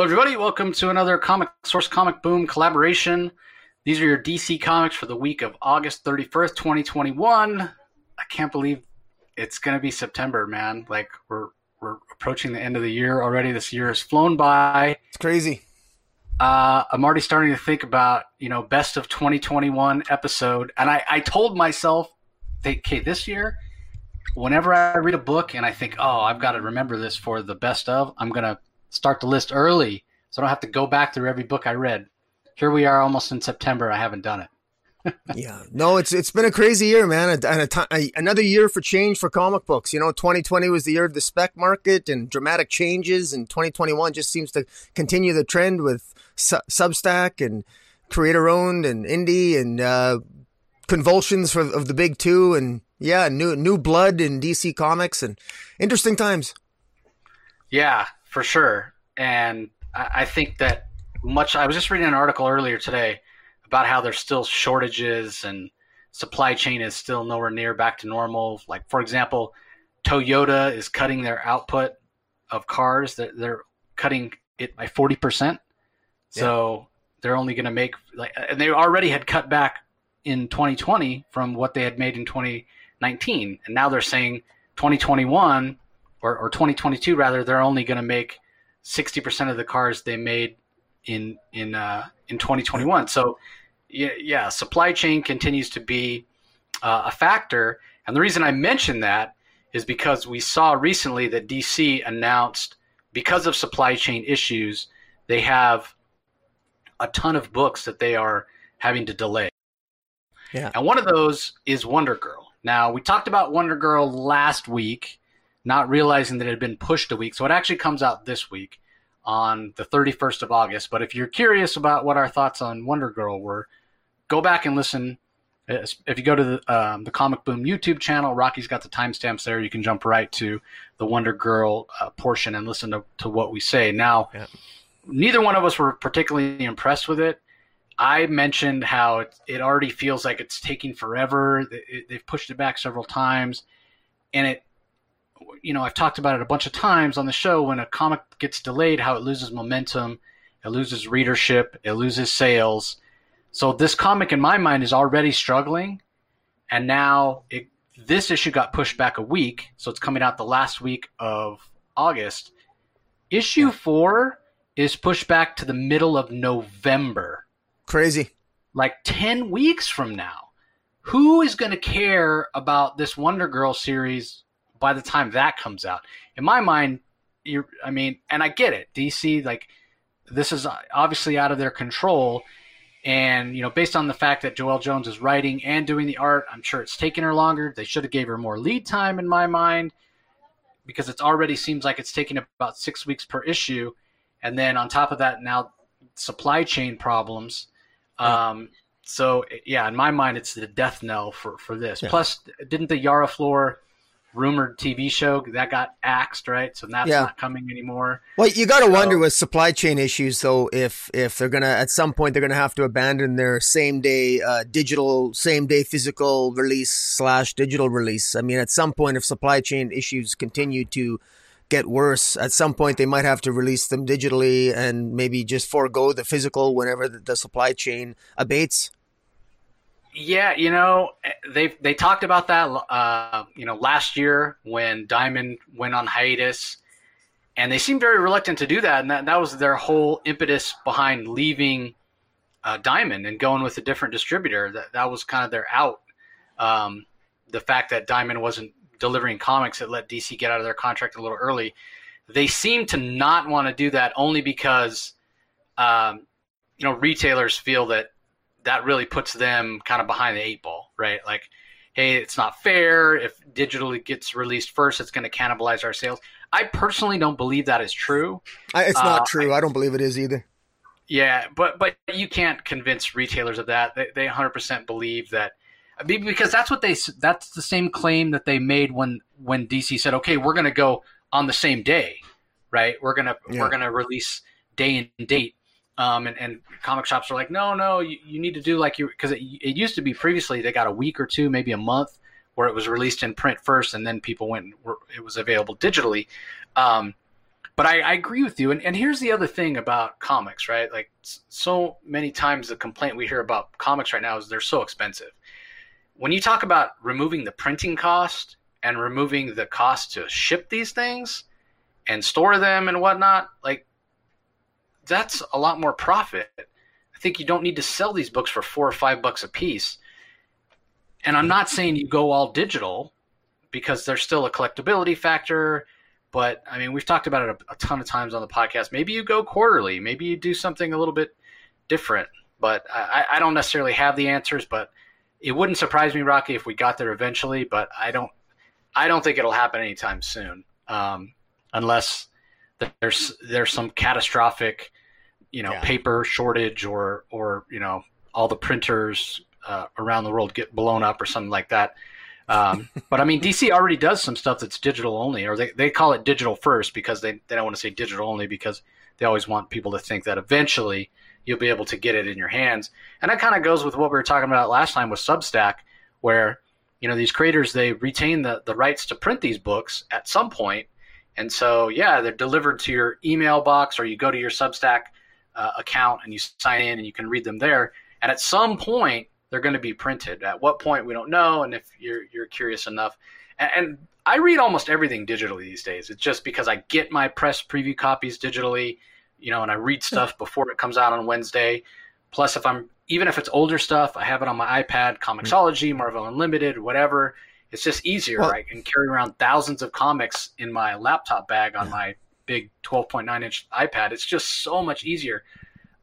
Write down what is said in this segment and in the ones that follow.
Hello, everybody. Welcome to another Comic Source Comic Boom collaboration. These are your DC Comics for the week of August 31st, 2021. I can't believe it's going to be September, man. Like, we're approaching the end of the year already. This year has flown by. It's crazy. I'm already starting to think about, best of 2021 episode. And I told myself, okay, this year, whenever I read a book and I think, oh, I've got to remember this for the best of, I'm going to start the list early so I don't have to go back through every book I read. Here we are almost in September. I haven't done it. Yeah. No, it's been a crazy year, man. Another year for change for comic books. 2020 was the year of the spec market and dramatic changes, and 2021 just seems to continue the trend with Substack and creator-owned and indie and convulsions of the big two, and yeah, new blood in DC Comics, and interesting times. Yeah, for sure. And I think that I was just reading an article earlier today about how there's still shortages and supply chain is still nowhere near back to normal. Like, for example, Toyota is cutting their output of cars. They're cutting it by 40%. So they're only going to make and they already had cut back in 2020 from what they had made in 2019. And now they're saying 2021 or 2022 rather, they're only going to make 60% of the cars they made in 2021. So yeah, supply chain continues to be a factor. And the reason I mention that is because we saw recently that DC announced, because of supply chain issues, they have a ton of books that they are having to delay. Yeah. And one of those is Wonder Girl. Now, we talked about Wonder Girl last week, not realizing that it had been pushed a week. So it actually comes out this week on the 31st of August. But if you're curious about what our thoughts on Wonder Girl were, go back and listen. If you go to the Comic Boom YouTube channel, Rocky's got the timestamps there. You can jump right to the Wonder Girl portion and listen to what we say. Now, neither one of us were particularly impressed with it. I mentioned how it already feels like it's taking forever. They've pushed it back several times. And it, I've talked about it a bunch of times on the show, when a comic gets delayed, how it loses momentum, it loses readership, it loses sales. So this comic in my mind is already struggling. And now this issue got pushed back a week. So it's coming out the last week of August. Issue 4 is pushed back to the middle of November. Crazy. Like 10 weeks from now. Who is going to care about this Wonder Girl series by the time that comes out? In my mind, and I get it. DC, this is obviously out of their control. And, based on the fact that Joelle Jones is writing and doing the art, I'm sure it's taken her longer. They should have gave her more lead time, in my mind, because it already seems like it's taking about 6 weeks per issue. And then on top of that, now supply chain problems. So, yeah, in my mind, it's the death knell for this. Yeah. Plus, didn't the Yara Flor rumored TV show that got axed, right? So that's not coming anymore. Well, you got to wonder with supply chain issues, though, if they're going to, at some point, they're going to have to abandon their same-day digital, same-day physical release / digital release. I mean, at some point, if supply chain issues continue to get worse, at some point they might have to release them digitally and maybe just forego the physical whenever the supply chain abates. Yeah, they talked about that last year when Diamond went on hiatus, and they seemed very reluctant to do that, and that was their whole impetus behind leaving Diamond and going with a different distributor. That was kind of their out. The fact that Diamond wasn't delivering comics, that let DC get out of their contract a little early. They seem to not want to do that only because, retailers feel that really puts them kind of behind the eight ball, right? Like, hey, it's not fair. If digitally gets released first, it's going to cannibalize our sales. I personally don't believe that is true. It's not true. I don't believe it is either. Yeah, but you can't convince retailers of that. They 100% believe that. Because that's the same claim that they made when DC said, okay, we're going to go on the same day, right? We're going to release day and date. And comic shops are like, no, you need to do like you, because it used to be previously they got a week or two, maybe a month, where it was released in print first, and then people went, it was available digitally. But I agree with you. And here's the other thing about comics, right? Like, so many times the complaint we hear about comics right now is they're so expensive. When you talk about removing the printing cost and removing the cost to ship these things and store them and whatnot, like, that's a lot more profit. I think you don't need to sell these books for $4 or $5 a piece. And I'm not saying you go all digital, because there's still a collectability factor. But, I mean, we've talked about it a ton of times on the podcast. Maybe you go quarterly. Maybe you do something a little bit different. But I don't necessarily have the answers. But it wouldn't surprise me, Rocky, if we got there eventually. But I don't think it'll happen anytime soon, unless there's some catastrophic, paper shortage or all the printers around the world get blown up or something like that. But I mean, DC already does some stuff that's digital only, or they call it digital first because they don't want to say digital only, because they always want people to think that eventually you'll be able to get it in your hands. And that kind of goes with what we were talking about last time with Substack, where, these creators, they retain the rights to print these books at some point. And so, they're delivered to your email box, or you go to your Substack account and you sign in and you can read them there. And at some point, they're going to be printed. At what point, we don't know. And if you're curious enough, and I read almost everything digitally these days. It's just because I get my press preview copies digitally, and I read stuff before it comes out on Wednesday. Plus, even if it's older stuff, I have it on my iPad, Comixology, Marvel Unlimited, whatever. It's just easier. I can carry around thousands of comics in my laptop bag on my big 12.9 inch iPad. It's just so much easier.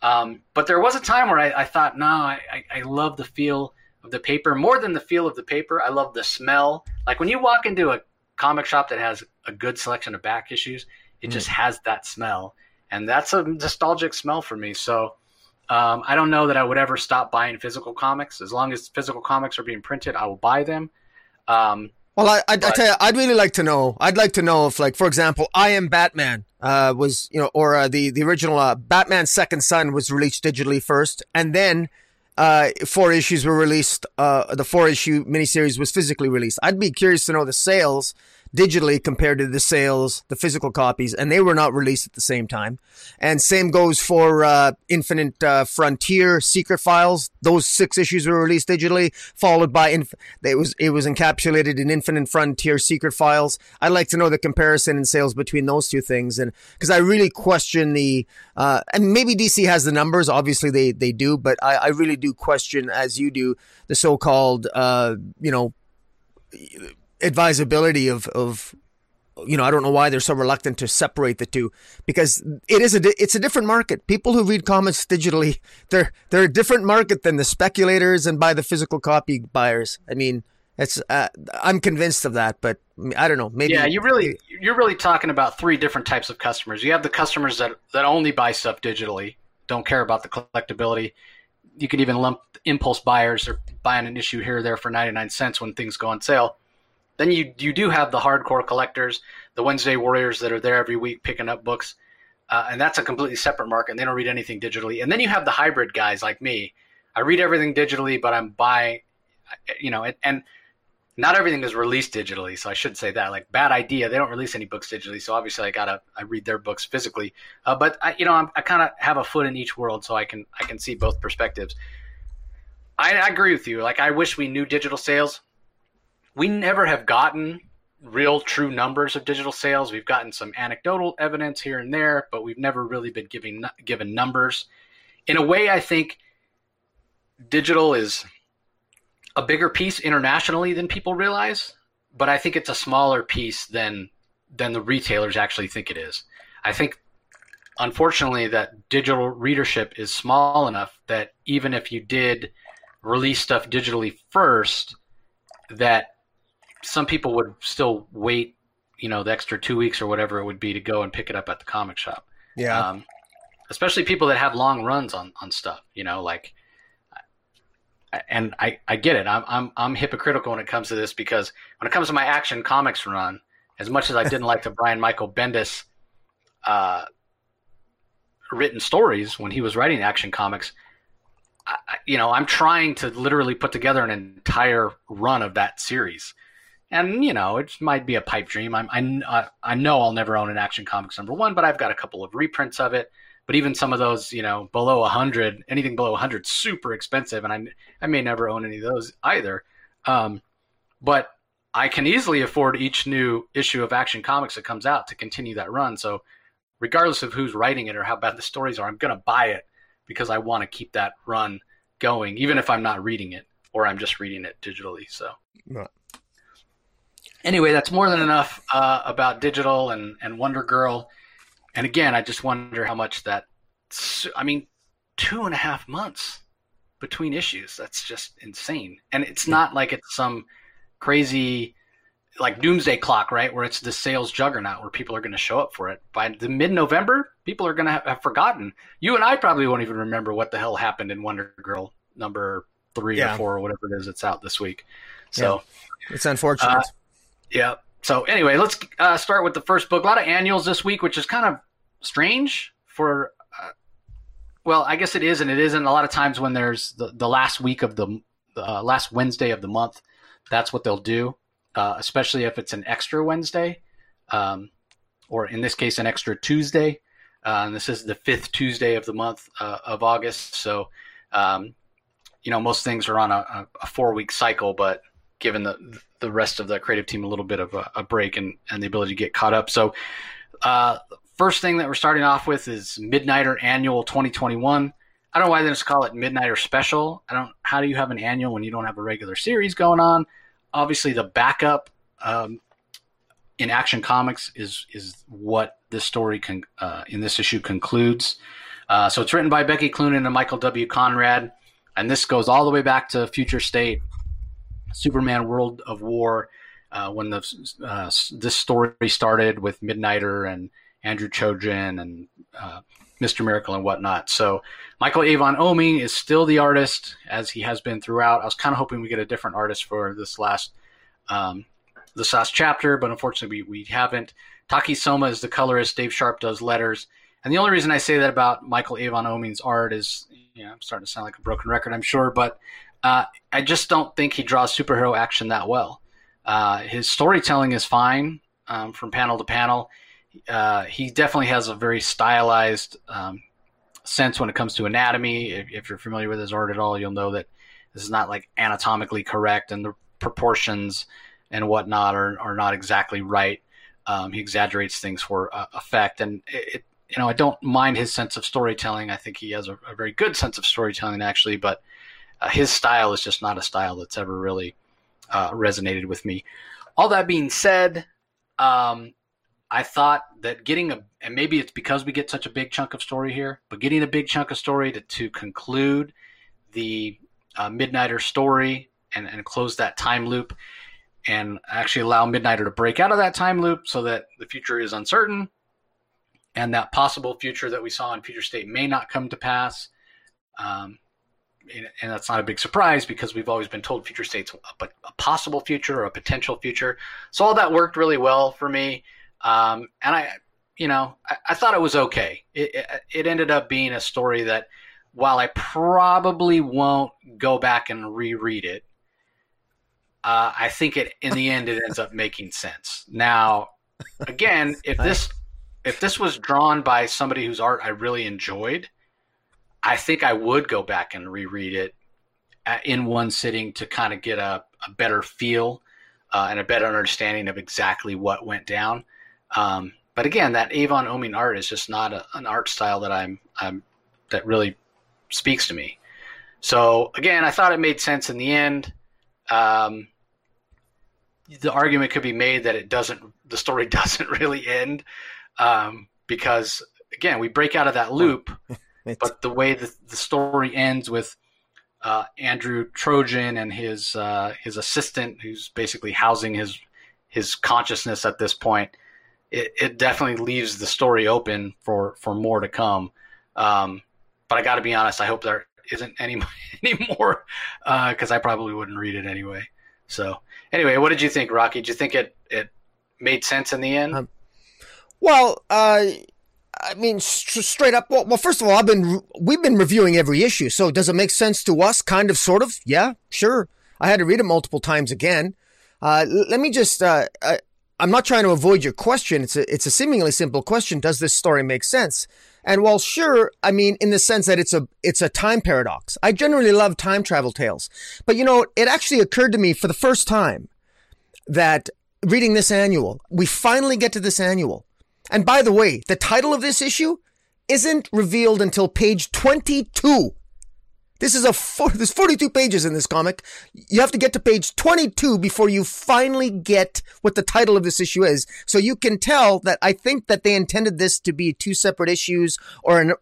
But there was a time where I thought, I love the feel of the paper more than the feel of the paper. I love the smell. Like, when you walk into a comic shop that has a good selection of back issues, it just has that smell. And that's a nostalgic smell for me. So I don't know that I would ever stop buying physical comics. As long as physical comics are being printed, I will buy them. I tell you, I'd really like to know. I'd like to know if, for example, I Am Batman was, the original Batman Second Son was released digitally first, and then 4 issues were released. The 4-issue miniseries was physically released. I'd be curious to know the sales digitally compared to the physical copies, and they were not released at the same time. And same goes for Infinite Frontier, Secret Files. Those 6 issues were released digitally, followed by it was encapsulated in Infinite Frontier, Secret Files. I'd like to know the comparison in sales between those two things, and because I really question the and maybe DC has the numbers, obviously they do, but I really do question, as you do, the so-called advisability of I don't know why they're so reluctant to separate the two, because it's a different market. People who read comics digitally, they're a different market than the speculators and buy the physical copy buyers. I mean, it's I'm convinced of that, but I don't know. Maybe you're really talking about 3 different types of customers. You have the customers that only buy stuff digitally, don't care about the collectability. You could even lump impulse buyers. They're buying an issue here or there for 99 cents when things go on sale. Then you do have the hardcore collectors, the Wednesday warriors that are there every week picking up books, and that's a completely separate market, and they don't read anything digitally. And then you have the hybrid guys like me. I read everything digitally, but I'm buying, and not everything is released digitally, so I should say that. Like, bad idea. They don't release any books digitally, so obviously I read their books physically. But I kind of have a foot in each world, so I can see both perspectives. I agree with you. Like, I wish we knew digital sales. We never have gotten real true numbers of digital sales. We've gotten some anecdotal evidence here and there, but we've never really been given numbers. In a way, I think digital is a bigger piece internationally than people realize, but I think it's a smaller piece than the retailers actually think it is. I think, unfortunately, that digital readership is small enough that even if you did release stuff digitally first, that some people would still wait, the extra 2 weeks or whatever it would be to go and pick it up at the comic shop. Yeah. Especially people that have long runs on stuff, and I get it. I'm hypocritical when it comes to this, because when it comes to my Action Comics run, as much as I didn't like the Brian Michael Bendis written stories when he was writing Action Comics, I'm trying to literally put together an entire run of that series. And, you know, it might be a pipe dream. I know I'll never own an Action Comics #1, but I've got a couple of reprints of it. But even some of those, you know, below 100, anything below 100, super expensive, and I may never own any of those either. But I can easily afford each new issue of Action Comics that comes out to continue that run. So regardless of who's writing it or how bad the stories are, I'm going to buy it because I want to keep that run going, even if I'm not reading it or I'm just reading it digitally. So anyway, that's more than enough about digital and Wonder Girl. And again, I just wonder how much that, I mean, 2.5 months between issues. That's just insane. And it's not like it's some crazy, like doomsday clock, right? Where it's the sales juggernaut where people are going to show up for it. By the mid-November, people are going to have forgotten. You and I probably won't even remember what the hell happened in Wonder Girl number 3 or 4 or whatever it is that's out this week. So it's unfortunate. So anyway, let's start with the first book. A lot of annuals this week, which is kind of strange for well, I guess it is and it isn't. A lot of times when there's the last week of the last Wednesday of the month, that's what they'll do, especially if it's an extra Wednesday or in this case, an extra Tuesday. And this is the 5th Tuesday of the month of August. So, you know, most things are on a 4-week cycle, but given the rest of the creative team a little bit of a break and the ability to get caught up. So first thing that we're starting off with is Midnighter Annual 2021. I don't know why they just call it Midnighter Special. How do you have an annual when you don't have a regular series going on? Obviously, the backup in Action Comics is what this story in this issue concludes. So it's written by Becky Cloonan and Michael W. Conrad, and this goes all the way back to Future State, Superman World of War, when this story started with Midnighter and Andrew Chojin and Mr. Miracle and whatnot. So Michael Avon Oeming is still the artist, as he has been throughout. I was kind of hoping we get a different artist for this last chapter, but unfortunately we haven't. Taki Soma is the colorist. Dave Sharp does letters. And the only reason I say that about Michael Avon Oeming's art is, you know, I'm starting to sound like a broken record, I'm sure, but I just don't think he draws superhero action that well. His storytelling is fine from panel to panel. He definitely has a very stylized sense when it comes to anatomy. If you're familiar with his art at all, you'll know that this is not like anatomically correct, and the proportions and whatnot are not exactly right. He exaggerates things for effect, and I don't mind his sense of storytelling. I think he has a very good sense of storytelling actually, but his style is just not a style that's ever really resonated with me. All that being said, I thought that and maybe it's because we get such a big chunk of story here, but getting a big chunk of story to conclude the Midnighter story and close that time loop and actually allow Midnighter to break out of that time loop so that the future is uncertain and that possible future that we saw in Future State may not come to pass. And that's not a big surprise because we've always been told Future State's a possible future or a potential future. So all that worked really well for me. And I thought it was okay. It ended up being a story that, while I probably won't go back and reread it, I think in the end it ends up making sense. Now, again, if this was drawn by somebody whose art I really enjoyed, I think I would go back and reread it in one sitting to kind of get a better feel and a better understanding of exactly what went down. But again, that Avon Oeming art is just not an art style that that really speaks to me. So again, I thought it made sense in the end. The argument could be made that the story doesn't really end because again, we break out of that loop, but the way the story ends with Andrew Trojan and his assistant, who's basically housing his consciousness at this point, it definitely leaves the story open for more to come. But I got to be honest, I hope there isn't any more because I probably wouldn't read it anyway. So anyway, what did you think, Rocky? Did you think it made sense in the end? I mean, straight up. Well, first of all, we've been reviewing every issue. So does it make sense to us? Kind of, sort of. Yeah, sure. I had to read it multiple times again. Let me just, I'm not trying to avoid your question. It's a seemingly simple question. Does this story make sense? And while sure, I mean, in the sense that it's a time paradox. I generally love time travel tales, but you know, it actually occurred to me for the first time that reading this annual, we finally get to this annual. And by the way, the title of this issue isn't revealed until page 22. There's 42 pages in this comic. You have to get to page 22 before you finally get what the title of this issue is. So you can tell that I think that they intended this to be two separate issues, or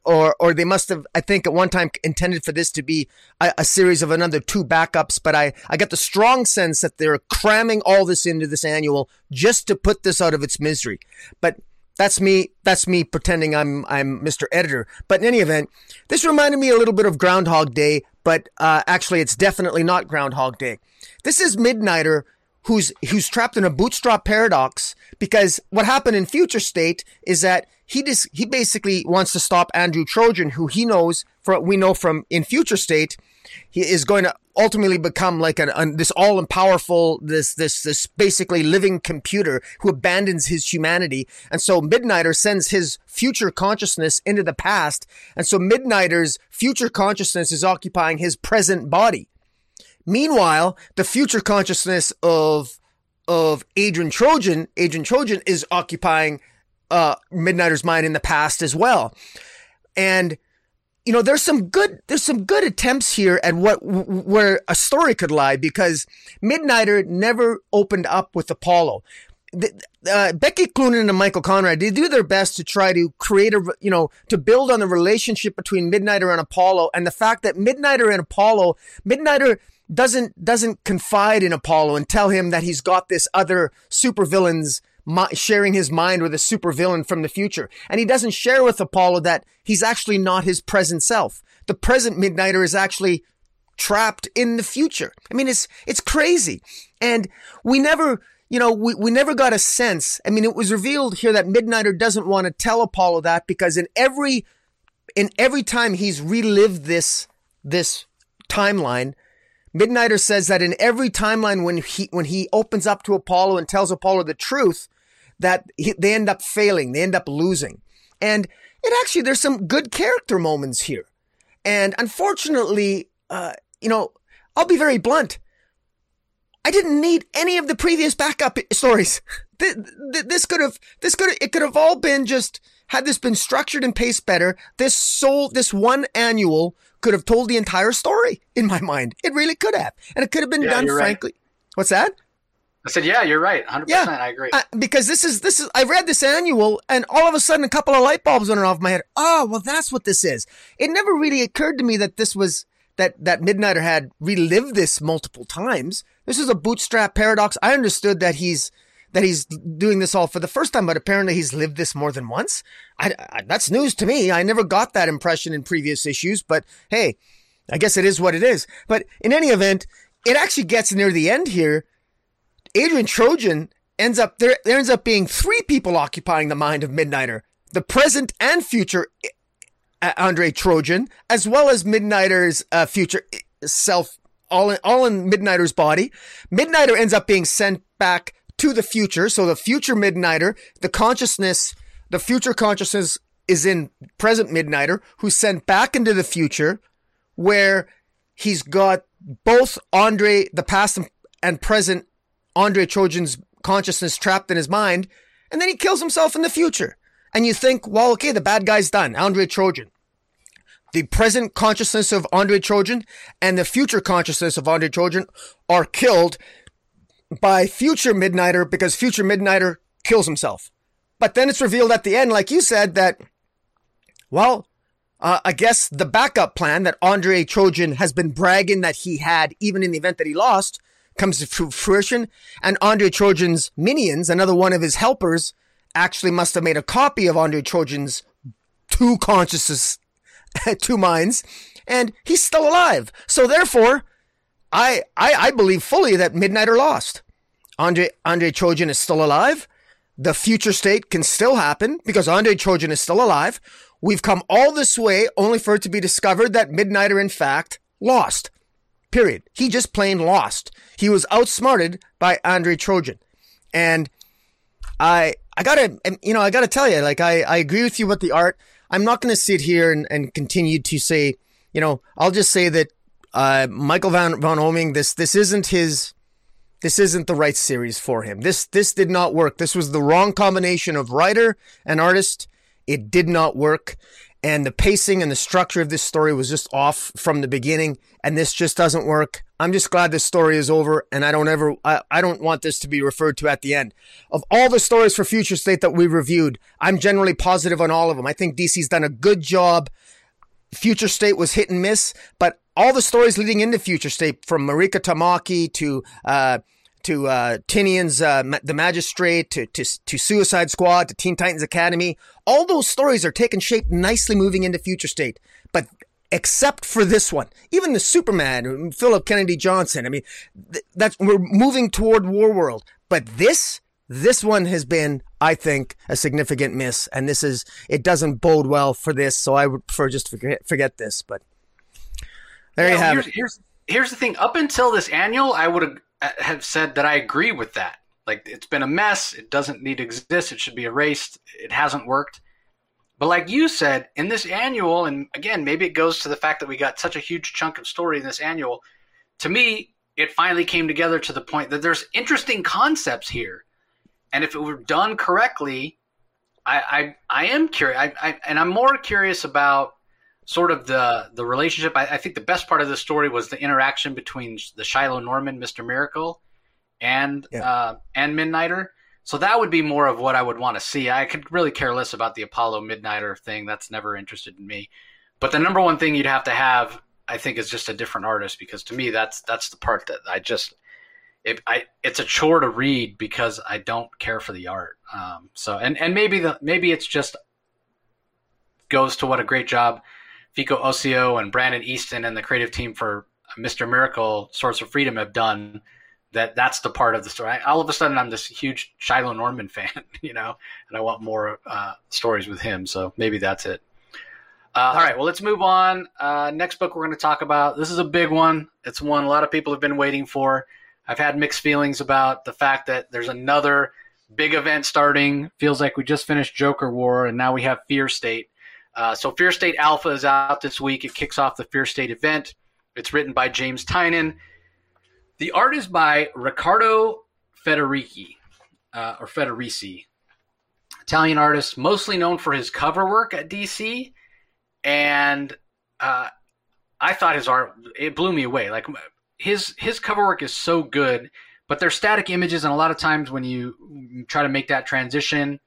they must have, I think, at one time intended for this to be a series of another two backups. But I got the strong sense that they're cramming all this into this annual just to put this out of its misery. But that's me pretending I'm Mr. Editor. But in any event, this reminded me a little bit of Groundhog Day, but actually it's definitely not Groundhog Day. This is Midnighter who's trapped in a bootstrap paradox, because what happened in Future State is that he basically wants to stop Andrew Trojan, who he knows from in Future State, he is going to ultimately become like this all-powerful, this basically living computer who abandons his humanity. And so Midnighter sends his future consciousness into the past. And so Midnighter's future consciousness is occupying his present body. Meanwhile, the future consciousness of Adrian Trojan is occupying Midnighter's mind in the past as well. And you know, there's some good attempts here at where a story could lie, because Midnighter never opened up with Apollo. Becky Cloonan and Michael Conrad, they do their best to try to create to build on the relationship between Midnighter and Apollo, and the fact that Midnighter doesn't confide in Apollo and tell him that he's got this other supervillain's sharing his mind with a supervillain from the future. And he doesn't share with Apollo that he's actually not his present self. The present Midnighter is actually trapped in the future. I mean, it's crazy. And we never, you know, we never got a sense. I mean, it was revealed here that Midnighter doesn't want to tell Apollo that, because in every time he's relived this timeline, Midnighter says that in every timeline when he opens up to Apollo and tells Apollo the truth, that they end up failing, they end up losing. And it actually, there's some good character moments here. And unfortunately, you know, I'll be very blunt. I didn't need any of the previous backup stories. This could have all been just, had this been structured and paced better, this one annual could have told the entire story in my mind. It really could have. And it could have been done, frankly. Right. What's that? I said, yeah, you're right. 100%. Yeah, I agree. Because this is, I read this annual and all of a sudden a couple of light bulbs went off in my head. Oh, well, that's what this is. It never really occurred to me that this was, that Midnighter had relived this multiple times. This is a bootstrap paradox. I understood that he's doing this all for the first time, but apparently he's lived this more than once. That's news to me. I never got that impression in previous issues, but hey, I guess it is what it is. But in any event, it actually gets near the end here. Adrian Trojan ends up, there ends up being three people occupying the mind of Midnighter, the present and future Andre Trojan, as well as Midnighter's future self, all in Midnighter's body. Midnighter ends up being sent back to the future. So the future Midnighter, the future consciousness is in present Midnighter, who's sent back into the future, where he's got both Andre, the past and present Andre Trojan's consciousness trapped in his mind. And then he kills himself in the future. And you think, well, okay, the bad guy's done, Andre Trojan. The present consciousness of Andre Trojan and the future consciousness of Andre Trojan are killed by future Midnighter, because future Midnighter kills himself. But then it's revealed at the end, like you said, that, well, I guess the backup plan that Andre Trojan has been bragging that he had, even in the event that he lost, comes to fruition. And Andre Trojan's minions, another one of his helpers, actually must have made a copy of Andre Trojan's two consciousness, two minds, and he's still alive. So therefore, I believe fully that Midnighter lost. Andre Trojan is still alive. The future state can still happen because Andre Trojan is still alive. We've come all this way only for it to be discovered that Midnighter, in fact, lost. period. He just plain lost. He was outsmarted by Andre Trojan. And I gotta tell you, like, I agree with you with the art. I'm not going to sit here and continue to say, you know, I'll just say that Michael Avon Oeming, this isn't the right series for him. This did not work. This was the wrong combination of writer and artist. It did not work. And the pacing and the structure of this story was just off from the beginning. And this just doesn't work. I'm just glad this story is over. And I don't want this to be referred to at the end. Of all the stories for Future State that we reviewed, I'm generally positive on all of them. I think DC's done a good job. Future State was hit and miss, but all the stories leading into Future State, from Marika Tamaki to Tinian's The Magistrate, to Suicide Squad, to Teen Titans Academy, all those stories are taking shape nicely moving into Future State. But except for this one, even the Superman, Philip Kennedy Johnson, I mean, that's we're moving toward Warworld. But this one has been, I think, a significant miss. And it doesn't bode well for this. So I would prefer just to forget this. But there you have it. Here's the thing. Up until this annual, I would have said that I agree with that. Like, it's been a mess. It doesn't need to exist. It should be erased. It hasn't worked. But like you said, in this annual, and again, maybe it goes to the fact that we got such a huge chunk of story in this annual, to me, it finally came together to the point that there's interesting concepts here. And if it were done correctly, I am curious. And I'm more curious about sort of the relationship. I think the best part of the story was the interaction between the Shiloh Norman, Mr. Miracle, and Midnighter. So that would be more of what I would want to see. I could really care less about the Apollo Midnighter thing. That's never interested in me. But the number one thing you'd have to have, I think, is just a different artist, because to me, that's the part that it's a chore to read because I don't care for the art. Maybe it's just goes to what a great job Fico Osio and Brandon Easton and the creative team for Mr. Miracle, Source of Freedom, have done. That's the part of the story. All of a sudden, I'm this huge Shiloh Norman fan, you know, and I want more stories with him. So maybe that's it. All right, well, let's move on. Next book we're going to talk about. This is a big one. It's one a lot of people have been waiting for. I've had mixed feelings about the fact that there's another big event starting. Feels like we just finished Joker War, and now we have Fear State. So Fear State Alpha is out this week. It kicks off the Fear State event. It's written by James Tynion. The art is by Riccardo Federici, or Federici, Italian artist, mostly known for his cover work at DC. And I thought his art, it blew me away. Like his cover work is so good, but they're static images. And a lot of times when you try to make that transition,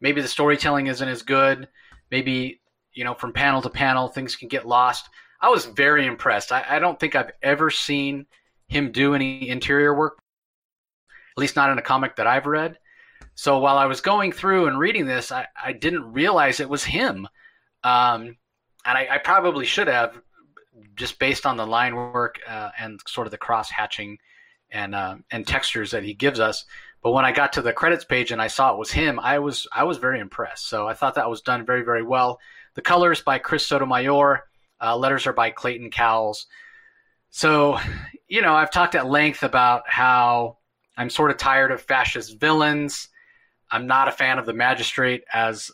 maybe the storytelling isn't as good. Maybe, you know, from panel to panel, things can get lost. I was very impressed. I don't think I've ever seen him do any interior work, at least not in a comic that I've read. So while I was going through and reading this, I didn't realize it was him. And I probably should have, just based on the line work and sort of the cross-hatching and textures that he gives us. But when I got to the credits page and I saw it was him, I was very impressed. So I thought that was done very, very well. The colors by Chris Sotomayor. Letters are by Clayton Cowles. So, you know, I've talked at length about how I'm sort of tired of fascist villains. I'm not a fan of the Magistrate as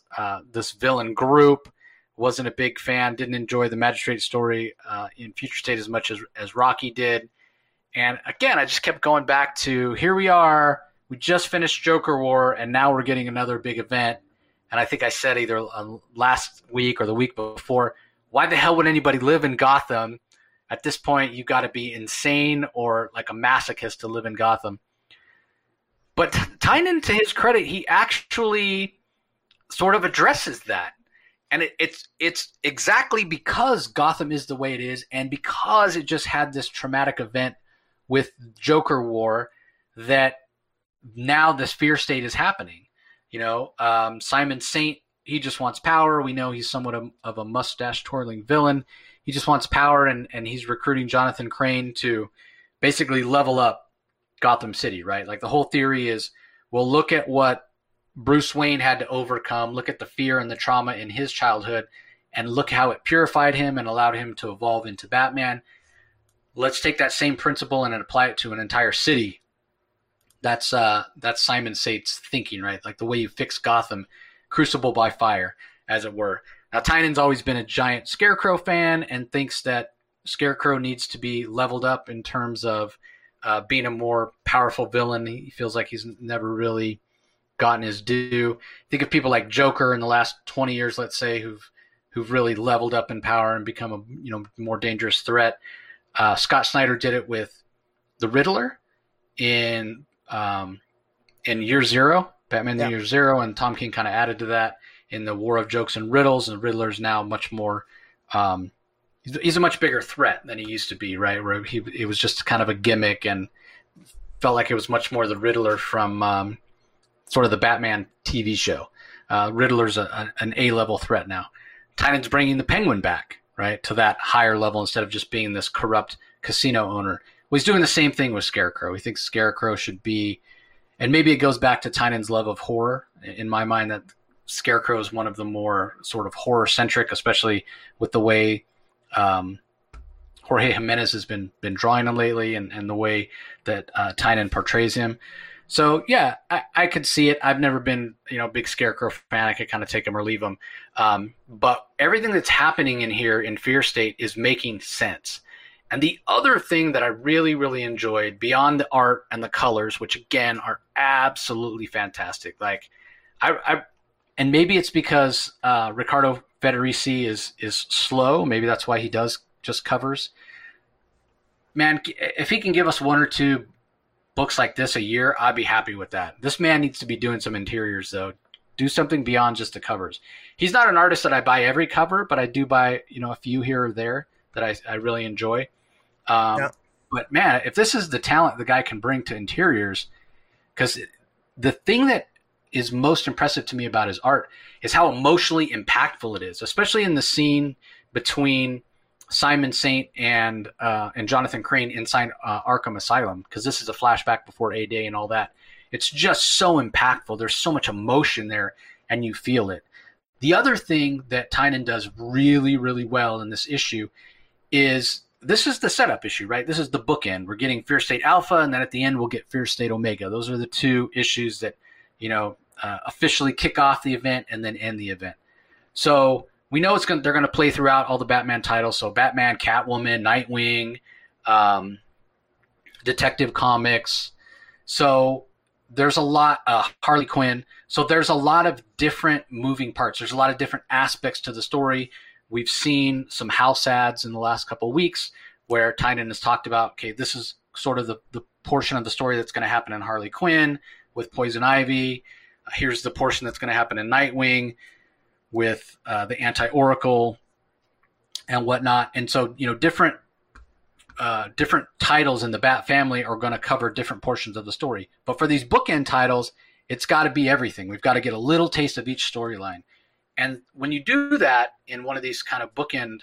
this villain group. Wasn't a big fan. Didn't enjoy the Magistrate story in Future State as much as Rocky did. And again, I just kept going back to here we are. We just finished Joker War, and now we're getting another big event. And I think I said either last week or the week before, why the hell would anybody live in Gotham? At this point, you got to be insane or like a masochist to live in Gotham. But Tynion, to his credit, he actually sort of addresses that. And it's exactly because Gotham is the way it is, and because it just had this traumatic event with Joker War, that now this Fear State is happening. You know, Simon Saint, he just wants power. We know he's somewhat of a mustache-twirling villain. He just wants power, and he's recruiting Jonathan Crane to basically level up Gotham City, right? Like the whole theory is, well, look at what Bruce Wayne had to overcome, look at the fear and the trauma in his childhood, and look how it purified him and allowed him to evolve into Batman. let's take that same principle and apply it to an entire city. That's Simon Saint's thinking, right? Like the way you fix Gotham, crucible by fire, as it were. Now, Tynion's always been a giant Scarecrow fan and thinks that Scarecrow needs to be leveled up in terms of being a more powerful villain. He feels like he's never really gotten his due. Think of people like Joker in the last 20 years, let's say, who've really leveled up in power and become a more dangerous threat. Scott Snyder did it with the Riddler in Year Zero, Batman Year Zero, and Tom King kind of added to that in the War of Jokes and Riddles. And the Riddler's now much more he's a much bigger threat than he used to be, right? Where it was just kind of a gimmick and felt like it was much more the Riddler from sort of the Batman TV show. Riddler's an A-level threat now. Tynion's bringing the Penguin back, right, to that higher level instead of just being this corrupt casino owner. Well, he's doing the same thing with Scarecrow. He thinks Scarecrow should be, and maybe it goes back to Tynion's love of horror. In my mind, that Scarecrow is one of the more sort of horror-centric, especially with the way Jorge Jimenez has been drawing him lately and the way that Tynion portrays him. So, yeah, I could see it. I've never been, a big Scarecrow fan. I could kind of take him or leave him. But everything that's happening in here in Fear State is making sense. And the other thing that I really, really enjoyed beyond the art and the colors, which, again, are absolutely fantastic. Like, and maybe it's because Riccardo Federici is slow. Maybe that's why he does just covers. Man, if he can give us one or two books like this a year, I'd be happy with that. This man needs to be doing some interiors, though. Do something beyond just the covers. He's not an artist that I buy every cover, but I do buy a few here or there that I really enjoy. But, man, if this is the talent the guy can bring to interiors, because the thing that is most impressive to me about his art is how emotionally impactful it is, especially in the scene between Simon Saint and Jonathan Crane inside Arkham Asylum, because this is a flashback before A-Day and all that. It's just so impactful. There's so much emotion there, and you feel it. The other thing that Tynion does really, really well in this issue is this is the setup issue, right? This is the bookend. We're getting Fear State Alpha, and then at the end we'll get Fear State Omega. Those are the two issues that officially kick off the event and then end the event. So we know they're going to play throughout all the Batman titles. So Batman, Catwoman, Nightwing, Detective Comics. So there's a lot of Harley Quinn. So there's a lot of different moving parts. There's a lot of different aspects to the story. We've seen some house ads in the last couple of weeks where Tynion has talked about, okay, this is sort of the portion of the story that's going to happen in Harley Quinn with Poison Ivy. Here's the portion that's going to happen in Nightwing with the Anti-Oracle and whatnot. And so, different titles in the Bat family are going to cover different portions of the story. But for these bookend titles, it's got to be everything. We've got to get a little taste of each storyline. And when you do that in one of these kind of bookend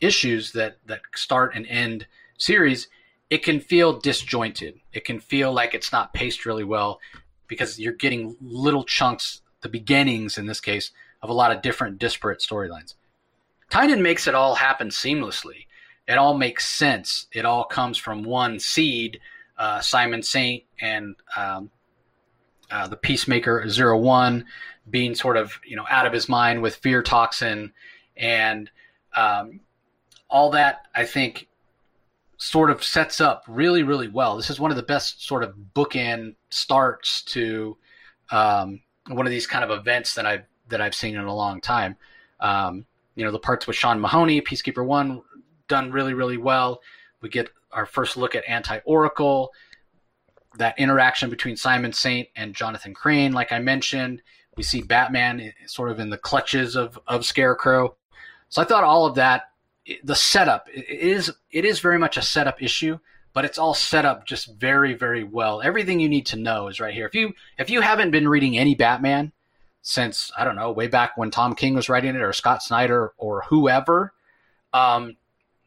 issues that start and end series, it can feel disjointed. It can feel like it's not paced really well because you're getting little chunks, the beginnings in this case, of a lot of different disparate storylines. Tynion makes it all happen seamlessly. It all makes sense. It all comes from one seed, Simon Saint and the Peacemaker 01 being sort of out of his mind with fear toxin and all that, I think, sort of sets up really, really well. This is one of the best sort of bookend starts to one of these kind of events that I've seen in a long time. The parts with Sean Mahoney, Peacekeeper One, done really, really well. We get our first look at Anti-Oracle, that interaction between Simon Saint and Jonathan Crane, like I mentioned. We see Batman sort of in the clutches of Scarecrow. So I thought all of that, the setup, it is very much a setup issue, but it's all set up just very, very well. Everything you need to know is right here. If you haven't been reading any Batman since, I don't know, way back when Tom King was writing it or Scott Snyder or whoever,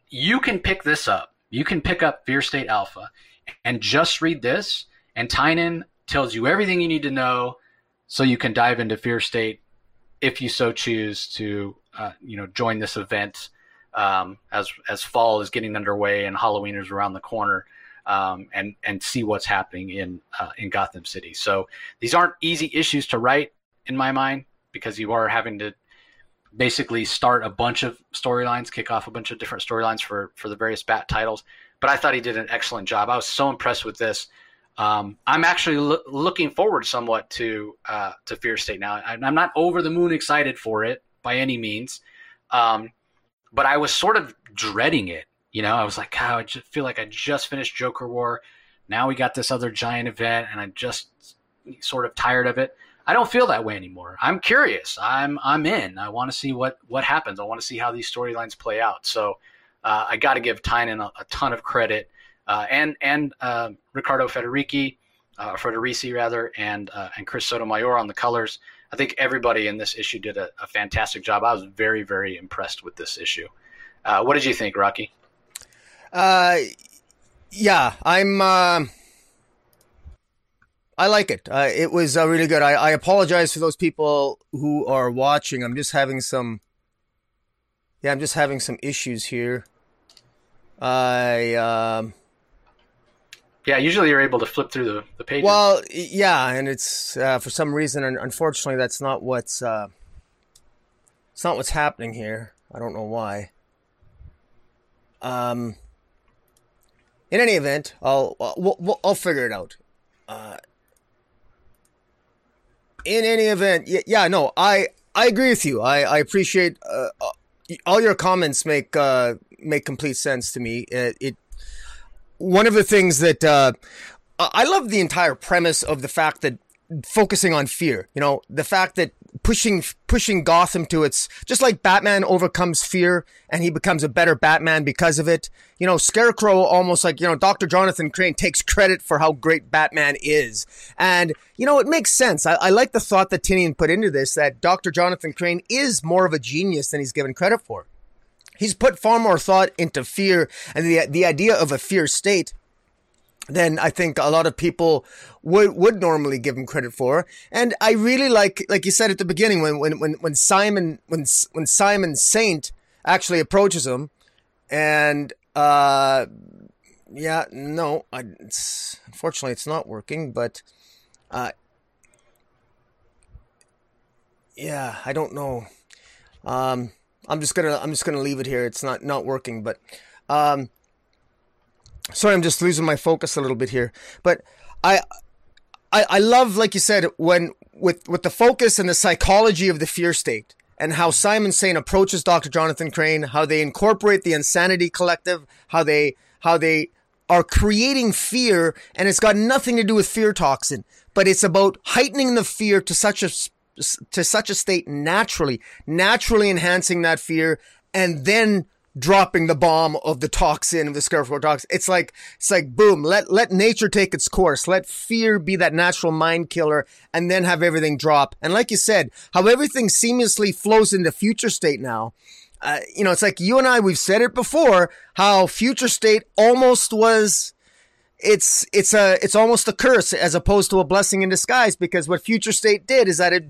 you can pick this up. You can pick up Fear State Alpha and just read this, and Tynion tells you everything you need to know so you can dive into Fear State if you so choose to join this event as fall is getting underway and Halloween is around the corner, and see what's happening in Gotham City. So these aren't easy issues to write in my mind, because you are having to basically start a bunch of storylines, kick off a bunch of different storylines for the various Bat titles. But I thought he did an excellent job. I was so impressed with this. I'm actually looking forward somewhat to Fear State now. I'm not over the moon excited for it by any means, but I was sort of dreading it. You know, I was like, God, I just feel like I just finished Joker War. Now we got this other giant event, and I'm just sort of tired of it. I don't feel that way anymore. I'm curious. I'm in. I want to see what happens. I want to see how these storylines play out. So I got to give Tynion a ton of credit, and Riccardo Federici, and Chris Sotomayor on the colors. I think everybody in this issue did a fantastic job. I was very, very impressed with this issue. What did you think, Rocky? Yeah, I like it. It was really good. I apologize for those people who are watching. I'm just having some issues here. Yeah, usually you're able to flip through the pages. Well, yeah, and it's for some reason, unfortunately, that's not what's it's not what's happening here. I don't know why. In any event, I'll figure it out. In any event, yeah, no, I agree with you. I appreciate all your comments make complete sense to me. One of the things that I love the entire premise of the fact that focusing on fear, you know, the fact that pushing Gotham to its, just like Batman overcomes fear and he becomes a better Batman because of it. You know, Scarecrow almost like, you know, Dr. Jonathan Crane takes credit for how great Batman is. And, you know, it makes sense. I like the thought that Tynion put into this, that Dr. Jonathan Crane is more of a genius than he's given credit for. He's put far more thought into fear and the idea of a fear state than I think a lot of people would normally give him credit for. And I really like you said at the beginning, when Simon Saint actually approaches him, and it's, unfortunately it's not working, but I don't know. I'm just gonna leave it here. It's not working, but. Sorry, I'm just losing my focus a little bit here, but I love, like you said, when with the focus and the psychology of the fear state and how Simon Saint approaches Dr. Jonathan Crane, how they incorporate the Insanity Collective, how they are creating fear, and it's got nothing to do with fear toxin, but it's about heightening the fear to such a state, naturally enhancing that fear, and then dropping the bomb of the toxin, of the Scarecrow toxin. It's like boom, let nature take its course, let fear be that natural mind killer, and then have everything drop. And like you said, how everything seamlessly flows into Future State now. You know, it's like you and I, we've said it before, how Future State almost was, it's almost a curse as opposed to a blessing in disguise, because what Future State did is that it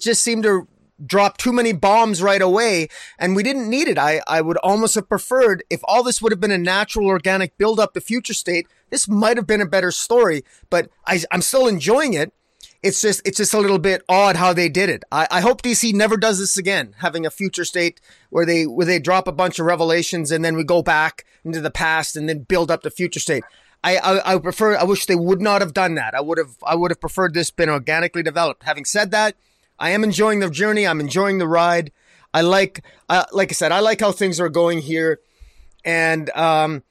just seemed to drop too many bombs right away, and we didn't need it. I would almost have preferred, if all this would have been a natural organic build-up to Future State, this might have been a better story, but I'm still enjoying it. It's just a little bit odd how they did it. I hope DC never does this again, having a Future State where they drop a bunch of revelations and then we go back into the past and then build up the Future State. I wish they would not have done that. I would have preferred this been organically developed. Having said that, I am enjoying the journey. I'm enjoying the ride. I like I said, I like how things are going here, and and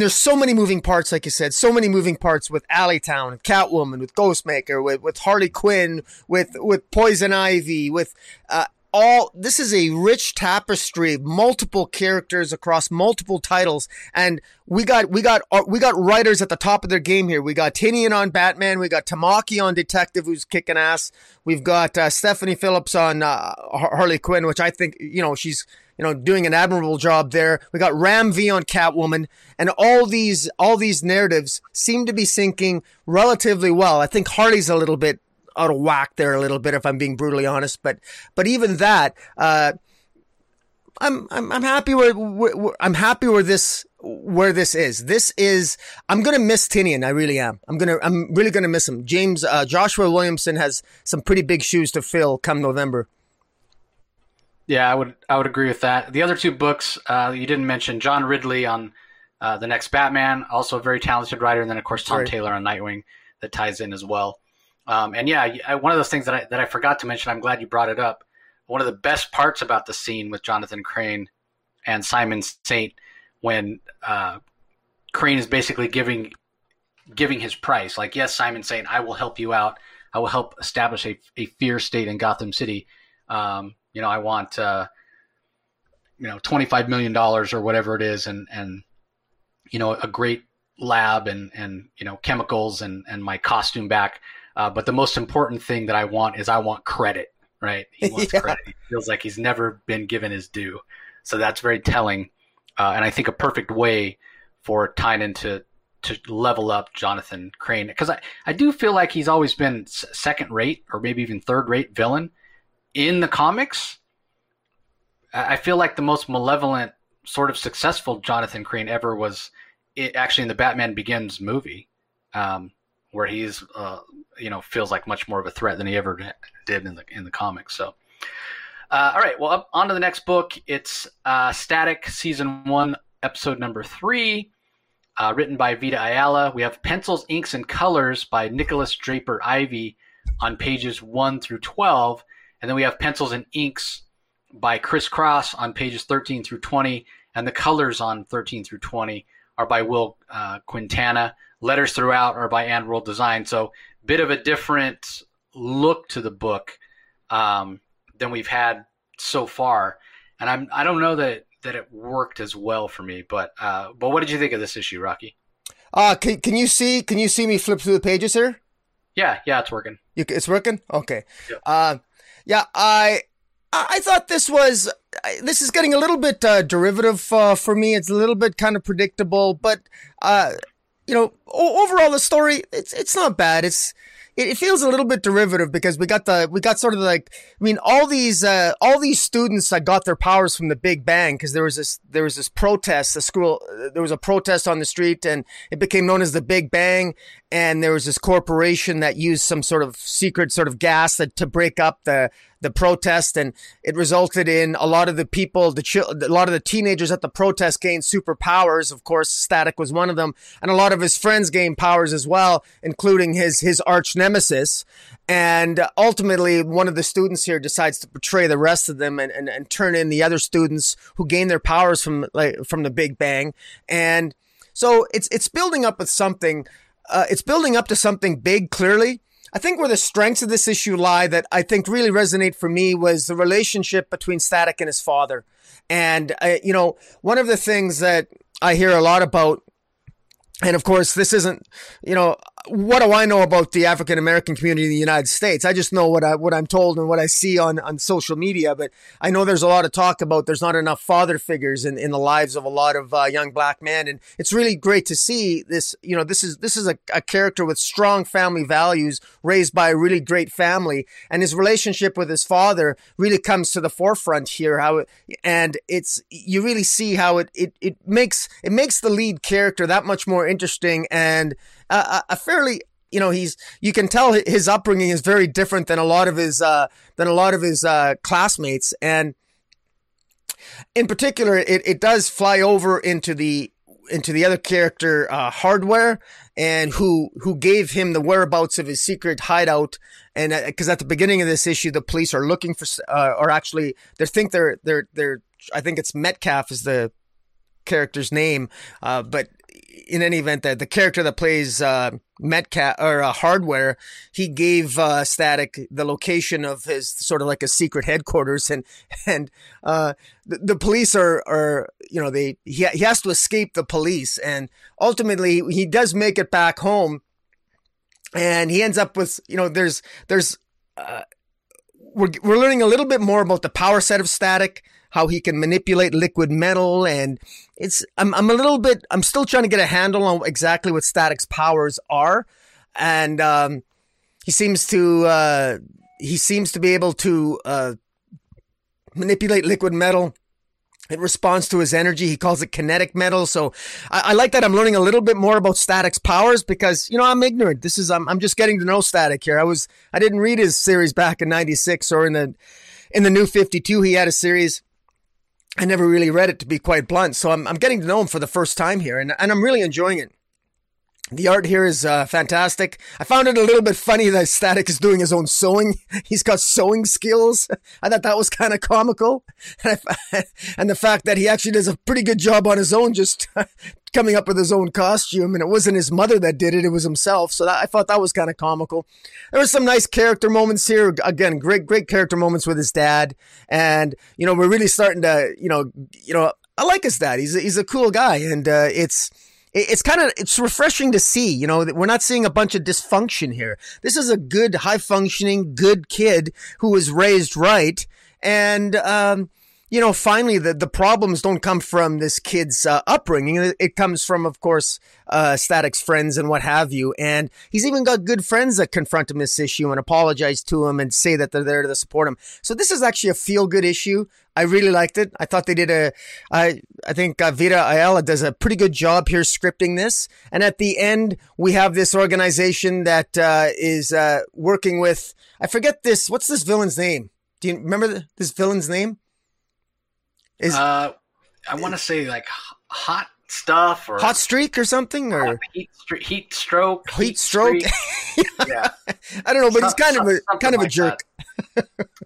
there's so many moving parts. Like you said, so many moving parts with Alleytown, Catwoman, with Ghostmaker, with Harley Quinn, with Poison Ivy, with all. This is a rich tapestry, multiple characters across multiple titles, and we got writers at the top of their game here. We got Tynion on Batman, we got Tamaki on Detective, who's kicking ass. We've got Stephanie Phillips on Harley Quinn, which I think, you know, she's, you know, doing an admirable job there. We got Ram V on Catwoman, and all these narratives seem to be syncing relatively well. I think Harley's a little bit out of whack there a little bit, if I'm being brutally honest, but even that, I'm happy where this is. This is, I'm going to miss Tynion. I really am. I'm really going to miss him. Joshua Williamson has some pretty big shoes to fill come November. Yeah, I would agree with that. The other two books, you didn't mention John Ridley on The Next Batman, also a very talented writer. And then of course, Tom Taylor on Nightwing that ties in as well. And yeah, one of those things that I forgot to mention, I'm glad you brought it up. One of the best parts about the scene with Jonathan Crane and Simon Saint, when Crane is basically giving his price, like, yes, Simon Saint, I will help you out. I will help establish a fear state in Gotham City. I want, $25 million or whatever it is. And a great lab and chemicals and my costume back. But the most important thing that I want is I want credit, right? He wants credit. He feels like he's never been given his due. So that's very telling. And I think a perfect way for Tynion to level up Jonathan Crane. Because I do feel like he's always been second-rate or maybe even third-rate villain in the comics. I feel like the most malevolent sort of successful Jonathan Crane ever was actually in the Batman Begins movie, where he's feels like much more of a threat than he ever did in the comics. So, all right. Well, on to the next book. It's Static, Season 1, Episode number 3, written by Vita Ayala. We have Pencils, Inks, and Colors by Nicholas Draper Ivey on pages 1 through 12. And then we have Pencils and Inks by ChrisCross on pages 13 through 20. And the colors on 13 through 20 are by Will Quintana. Letters throughout are by Ann World Design. So bit of a different look to the book than we've had so far. And I don't know that it worked as well for me, but what did you think of this issue, Rocky? Can you see me flip through the pages here? Yeah, it's working. It's working? Okay. Yeah. I thought this is getting a little bit derivative for me. It's a little bit kind of predictable, but overall the story it's not bad. It feels a little bit derivative because we got sort of like, I mean, all these students that got their powers from the Big Bang, because there was this protest, there was a protest on the street and it became known as the Big Bang. And there was this corporation that used some sort of secret sort of gas to break up the protest. And it resulted in a lot of the people, a lot of the teenagers at the protest gained superpowers. Of course, Static was one of them. And a lot of his friends gained powers as well, including his arch nemesis. And ultimately, one of the students here decides to betray the rest of them and turn in the other students who gained their powers from the Big Bang. And so it's building up with something. It's building up to something big, clearly. I think where the strengths of this issue lie that I think really resonate for me was the relationship between Static and his father. And, one of the things that I hear a lot about, and of course, this isn't, what do I know about the African-American community in the United States? I just know what I'm told and what I see on social media. But I know there's a lot of talk about there's not enough father figures in the lives of a lot of young black men. And it's really great to see this. This is a character with strong family values, raised by a really great family. And his relationship with his father really comes to the forefront here. You really see how it makes the lead character that much more interesting and a fairly, you can tell his upbringing is very different than a lot of his classmates. And in particular, it does fly over into the other character, Hardware, and who gave him the whereabouts of his secret hideout. And because at the beginning of this issue, the police are looking for, I think it's Metcalf is the character's name. But in any event, that the character that plays Metcalf or Hardware, he gave Static the location of his sort of like a secret headquarters, and the police he has to escape the police, and ultimately he does make it back home, and he ends up with we're learning a little bit more about the power set of Static, how he can manipulate liquid metal. And I'm still trying to get a handle on exactly what Static's powers are. And he seems to be able to manipulate liquid metal It responds to his energy. He calls it kinetic metal. So I like that I'm learning a little bit more about Static's powers because, you know, I'm ignorant. This is, I'm just getting to know Static here. I didn't read his series back in 96 or in the New 52. He had a series. I never really read it, to be quite blunt. So I'm getting to know him for the first time here, and I'm really enjoying it. The art here is fantastic. I found it a little bit funny that Static is doing his own sewing. He's got sewing skills. I thought that was kind of comical. And the fact that he actually does a pretty good job on his own, just coming up with his own costume. And it wasn't his mother that did it. It was himself. So I thought that was kind of comical. There were some nice character moments here. Again, great character moments with his dad. And, you know, we're really starting to, you know, I like his dad. He's a cool guy. And it's refreshing to see, you know, that we're not seeing a bunch of dysfunction here. This is a good, high functioning, good kid who was raised right. And, you know, finally the problems don't come from this kid's upbringing. It comes from, of course, Static's friends and what have you. And he's even got good friends that confront him this issue and apologize to him and say that they're there to support him. So this is actually a feel good issue. I really liked it. I thought they did I think Vida Ayala does a pretty good job here scripting this. And at the end, we have this organization that is working with, I forget this, what's this villain's name? Do you remember this villain's name? I want to say like Hot Stuff or Hot Streak or something, or Heat Stroke. Yeah. I don't know, but he's kind of a jerk.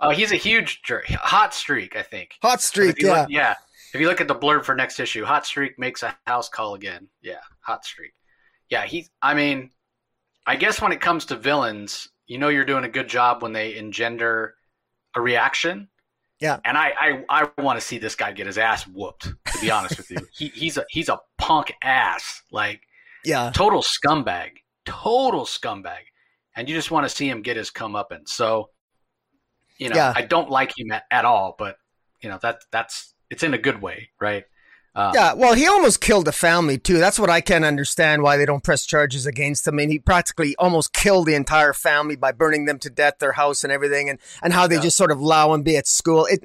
Oh, he's a huge jerk. Hot Streak, I think. Hot Streak, yeah. If you look at the blurb for next issue, Hot Streak makes a house call again. Yeah, Hot Streak. Yeah, I guess when it comes to villains, you know you're doing a good job when they engender a reaction. Yeah. And I want to see this guy get his ass whooped, to be honest with you. He's a punk ass, like, yeah, total scumbag. And you just want to see him get his comeuppance. So, you know, yeah. I don't like him at all, but you know, that's it's in a good way, right? Yeah, well, he almost killed the family, too. That's what I can't understand, why they don't press charges against him. I mean, he practically almost killed the entire family by burning them to death, their house and everything, and how they just sort of allow him be at school. I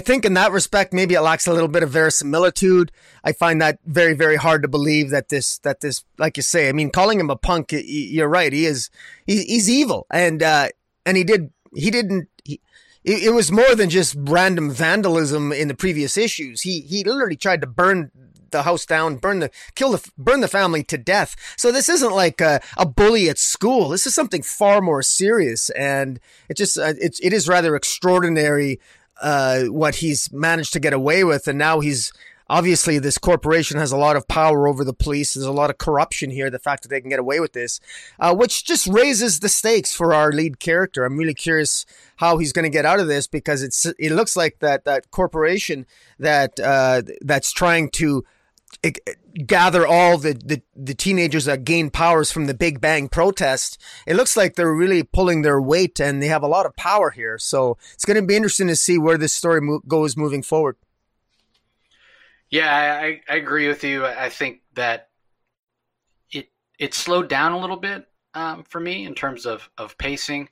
think in that respect, maybe it lacks a little bit of verisimilitude. I find that very, very hard to believe that this, like you say, I mean, calling him a punk, you're right. He's evil. And it was more than just random vandalism in the previous issues. He literally tried to burn the house down, burn the family to death. So this isn't like a bully at school. This is something far more serious, and it just it is rather extraordinary what he's managed to get away with. And now he's obviously, this corporation has a lot of power over the police. There's a lot of corruption here. The fact that they can get away with this, which just raises the stakes for our lead character. I'm really curious how he's going to get out of this, because it looks like that corporation that's trying to gather all the teenagers that gained powers from the Big Bang protest. It looks like they're really pulling their weight, and they have a lot of power here. So it's going to be interesting to see where this story goes moving forward. Yeah, I agree with you. I think that it slowed down a little bit for me in terms of pacing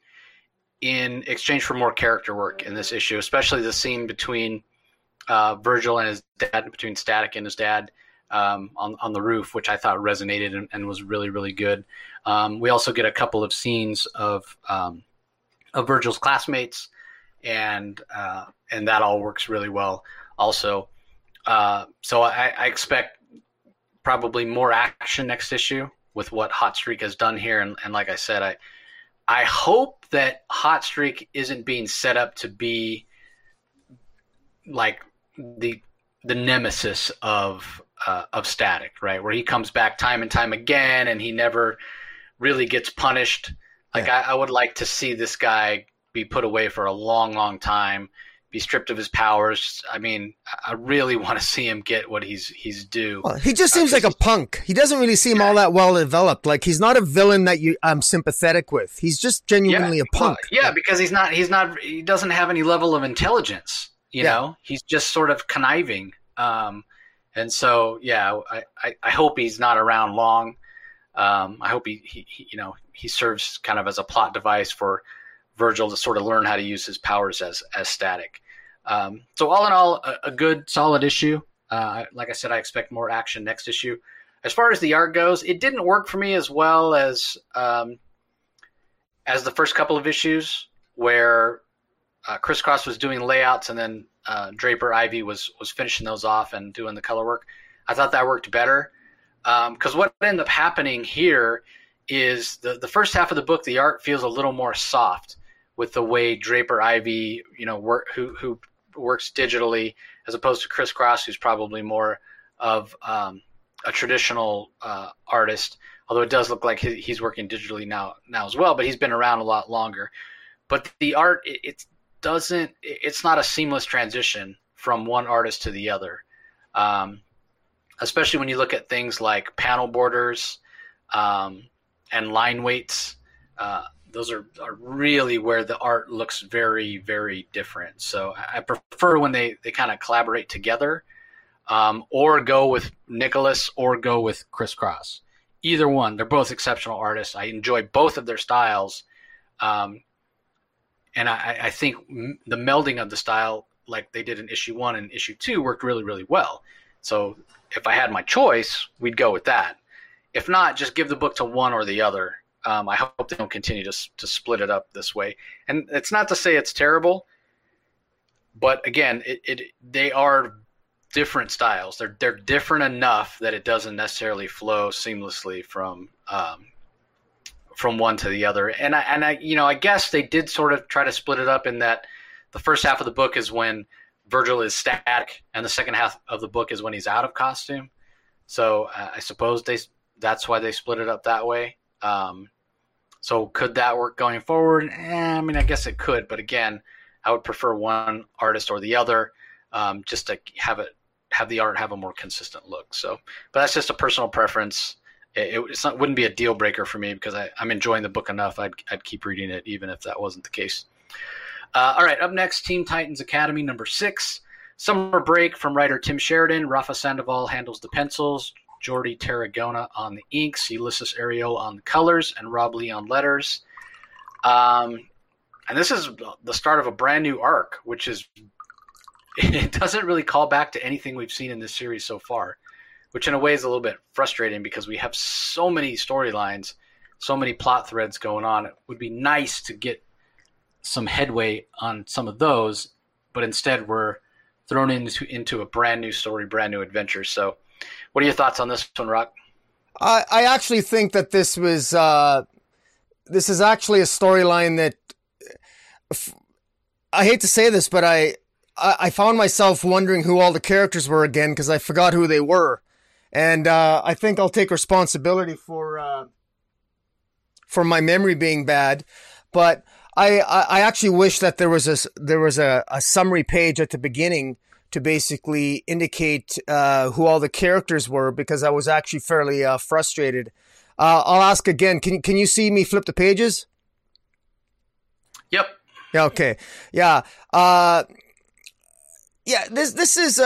in exchange for more character work in this issue, especially the scene between Virgil and his dad, between Static and his dad on the roof, which I thought resonated and was really, really good. We also get a couple of scenes of Virgil's classmates, and that all works really well also. So I expect probably more action next issue with what Hot Streak has done here. And like I said, I hope that Hot Streak isn't being set up to be like the nemesis of Static, right? Where he comes back time and time again, and he never really gets punished. Like, yeah. I would like to see this guy be put away for a long, long time, be stripped of his powers. I mean, I really want to see him get what he's due. Well, he just seems like a punk. He doesn't really seem all that well developed. Like, he's not a villain that I'm sympathetic with. He's just genuinely a punk. Because he doesn't have any level of intelligence, you know, he's just sort of conniving. And so, I hope he's not around long. I hope he serves kind of as a plot device for Virgil to sort of learn how to use his powers as Static. So all in all, a good, solid issue. Like I said, I expect more action next issue. As far as the art goes, it didn't work for me as well as the first couple of issues, where ChrisCross was doing layouts and then Draper Ivy was finishing those off and doing the color work. I thought that worked better, because what ended up happening here is the first half of the book, the art feels a little more soft with the way Draper Ivy, who works digitally, as opposed to ChrisCross, who's probably more of a traditional artist, although it does look like he's working digitally now as well, but he's been around a lot longer. But the art, it's not a seamless transition from one artist to the other, especially when you look at things like panel borders and line weights. Those are really where the art looks very, very different. So I prefer when they kind of collaborate together, or go with Nicholas or go with ChrisCross. Either one, they're both exceptional artists. I enjoy both of their styles. And I think the melding of the style, like they did in issue 1 and issue 2, worked really, really well. So if I had my choice, we'd go with that. If not, just give the book to one or the other. I hope they don't continue to split it up this way. And it's not to say it's terrible, but again, they are different styles. They're different enough that it doesn't necessarily flow seamlessly from one to the other. And I guess they did sort of try to split it up in that the first half of the book is when Virgil is static, and the second half of the book is when he's out of costume. So I suppose that's why they split it up that way. So could that work going forward? I guess it could, but again, I would prefer one artist or the other, just to have the art have a more consistent look. So, but that's just a personal preference. It wouldn't be a deal breaker for me, because I'm enjoying the book enough. I'd keep reading it even if that wasn't the case. All right, up next, Teen Titans Academy number 6. Summer Break from writer Tim Sheridan. Rafa Sandoval handles the pencils, Jordi Tarragona on the inks, Ulysses Ariel on the colors, and Rob Lee on letters. And this is the start of a brand new arc, which is – it doesn't really call back to anything we've seen in this series so far, which in a way is a little bit frustrating, because we have so many storylines, so many plot threads going on. It would be nice to get some headway on some of those, but instead we're thrown into a brand new story, brand new adventure. So what are your thoughts on this one, Rock? I actually think that this was this is actually a storyline that I hate to say this, but I found myself wondering who all the characters were again, because I forgot who they were. And I think I'll take responsibility for my memory being bad. But I actually wish that there was a summary page at the beginning to basically indicate who all the characters were, because I was actually fairly frustrated. I'll ask again, can you see me flip the pages? Yep. Yeah, okay. Yeah. Yeah, this is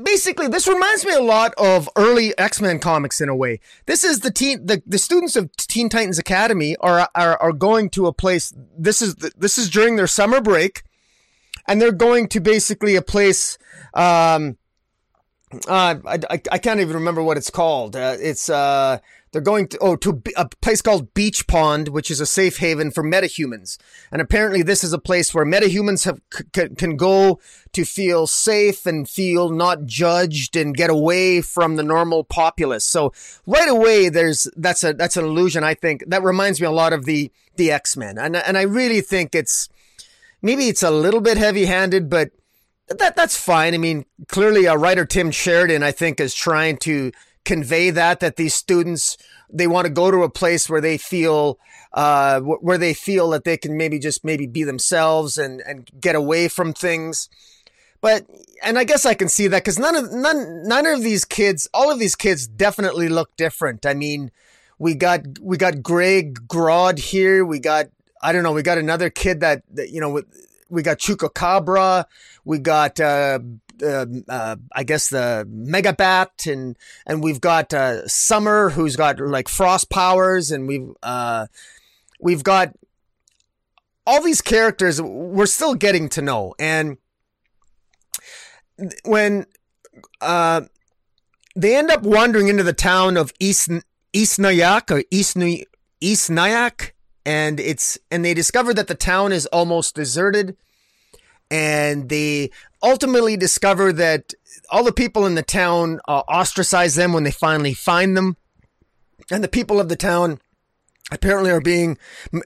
basically, this reminds me a lot of early X-Men comics in a way. This is the students of Teen Titans Academy are going to a place. This is during their summer break. And they're going to basically a place. I can't even remember what it's called. They're going to a place called Beach Pond, which is a safe haven for metahumans. And apparently, this is a place where metahumans can go to feel safe and feel not judged and get away from the normal populace. So right away, that's an illusion. I think that reminds me a lot of the X-Men, and I really think it's. Maybe it's a little bit heavy-handed, but that's fine. I mean, clearly, writer Tim Sheridan, I think, is trying to convey that these students, they want to go to a place where they feel that they can maybe be themselves and get away from things. But and I guess I can see that, because none of these kids, all of these kids, definitely look different. I mean, we got Greg Grodd here. We got. I don't know. We got another kid we got Chupacabra. We got, I guess, the Megabat, and we've got Summer, who's got like frost powers, and we've got all these characters we're still getting to know. And when they end up wandering into the town of East Nyack, and they discover that the town is almost deserted, and they ultimately discover that all the people in the town ostracize them when they finally find them, and the people of the town apparently are being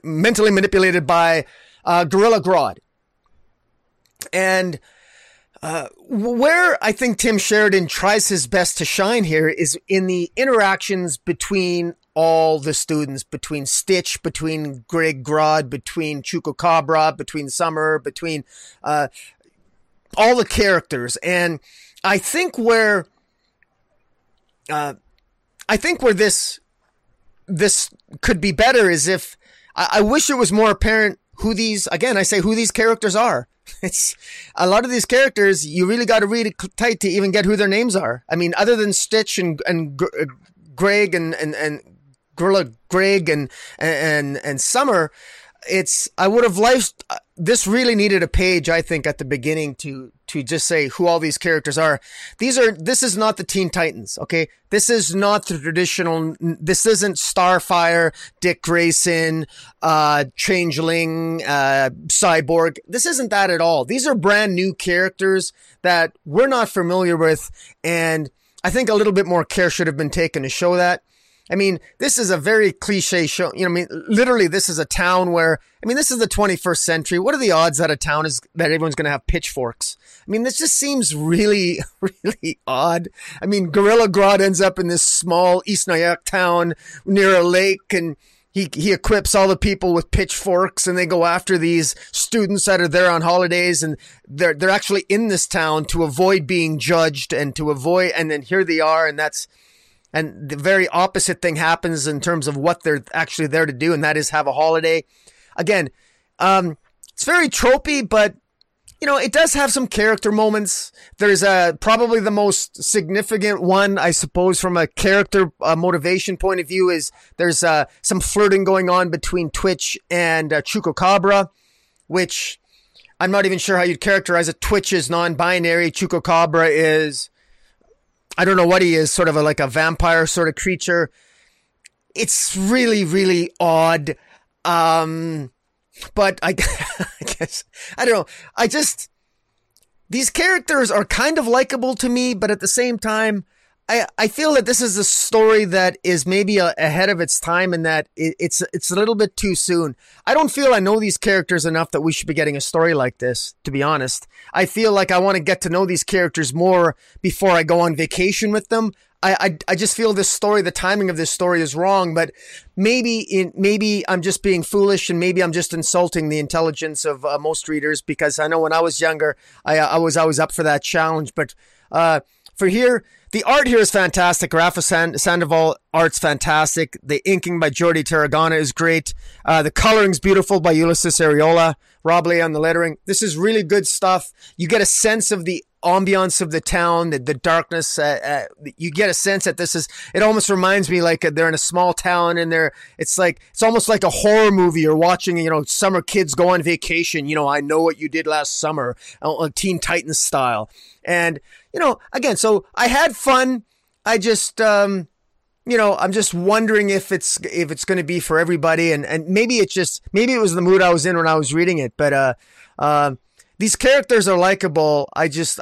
mentally manipulated by Gorilla Grodd. And where I think Tim Sheridan tries his best to shine here is in the interactions between all the students, between Stitch, between Greg Grodd, between Chupacabra, between Summer, between all the characters. And I think where this could be better is if I wish it was more apparent who these characters are. It's a lot of these characters you really got to read it tight to even get who their names are. I mean, other than Stitch and Greg and Gorilla Greg and Summer, I would have liked this. Really needed a page, I think, at the beginning to just say who all these characters are. This is not the Teen Titans, okay? This is not the traditional. This isn't Starfire, Dick Grayson, Changeling, Cyborg. This isn't that at all. These are brand new characters that we're not familiar with, and I think a little bit more care should have been taken to show that. I mean, this is a very cliche show. You know, I mean, literally, this is a town where, I mean, this is the 21st century. What are the odds that a town is that everyone's going to have pitchforks? I mean, this just seems really, really odd. I mean, Gorilla Grodd ends up in this small East Nyack town near a lake, and he equips all the people with pitchforks, and they go after these students that are there on holidays, and they're actually in this town to avoid being judged and and then here they are, and that's. And the very opposite thing happens in terms of what they're actually there to do, and that is have a holiday. Again, it's very tropey, but you know, it does have some character moments. There's probably the most significant one, I suppose, from a character motivation point of view, is there's some flirting going on between Twitch and Chupacabra, which I'm not even sure how you'd characterize it. Twitch is non-binary. Chupacabra is... I don't know what he is, sort of like a vampire sort of creature. It's really, really odd. But I guess, I don't know. These characters are kind of likable to me, but at the same time, I feel that this is a story that is maybe ahead of its time, and that it's a little bit too soon. I don't feel I know these characters enough that we should be getting a story like this, to be honest. I feel like I want to get to know these characters more before I go on vacation with them. I just feel this story, the timing of this story is wrong, but maybe I'm just being foolish, and maybe I'm just insulting the intelligence of most readers, because I know when I was younger, I was always up for that challenge. But for here... The art here is fantastic. Rafa Sandoval art's fantastic. The inking by Jordi Tarragona is great. The coloring's beautiful by Ulysses Areola. Rob Lea on the lettering. This is really good stuff. You get a sense of the ambiance of the town, the darkness. You get a sense that it almost reminds me like they're in a small town, and it's almost like a horror movie. You're watching, you know, summer kids go on vacation. You know, I know what you did last summer, Teen Titans style. And, you know, again, so I had fun. I just, you know, I'm just wondering if it's going to be for everybody. And maybe it was the mood I was in when I was reading it. But these characters are likable. I just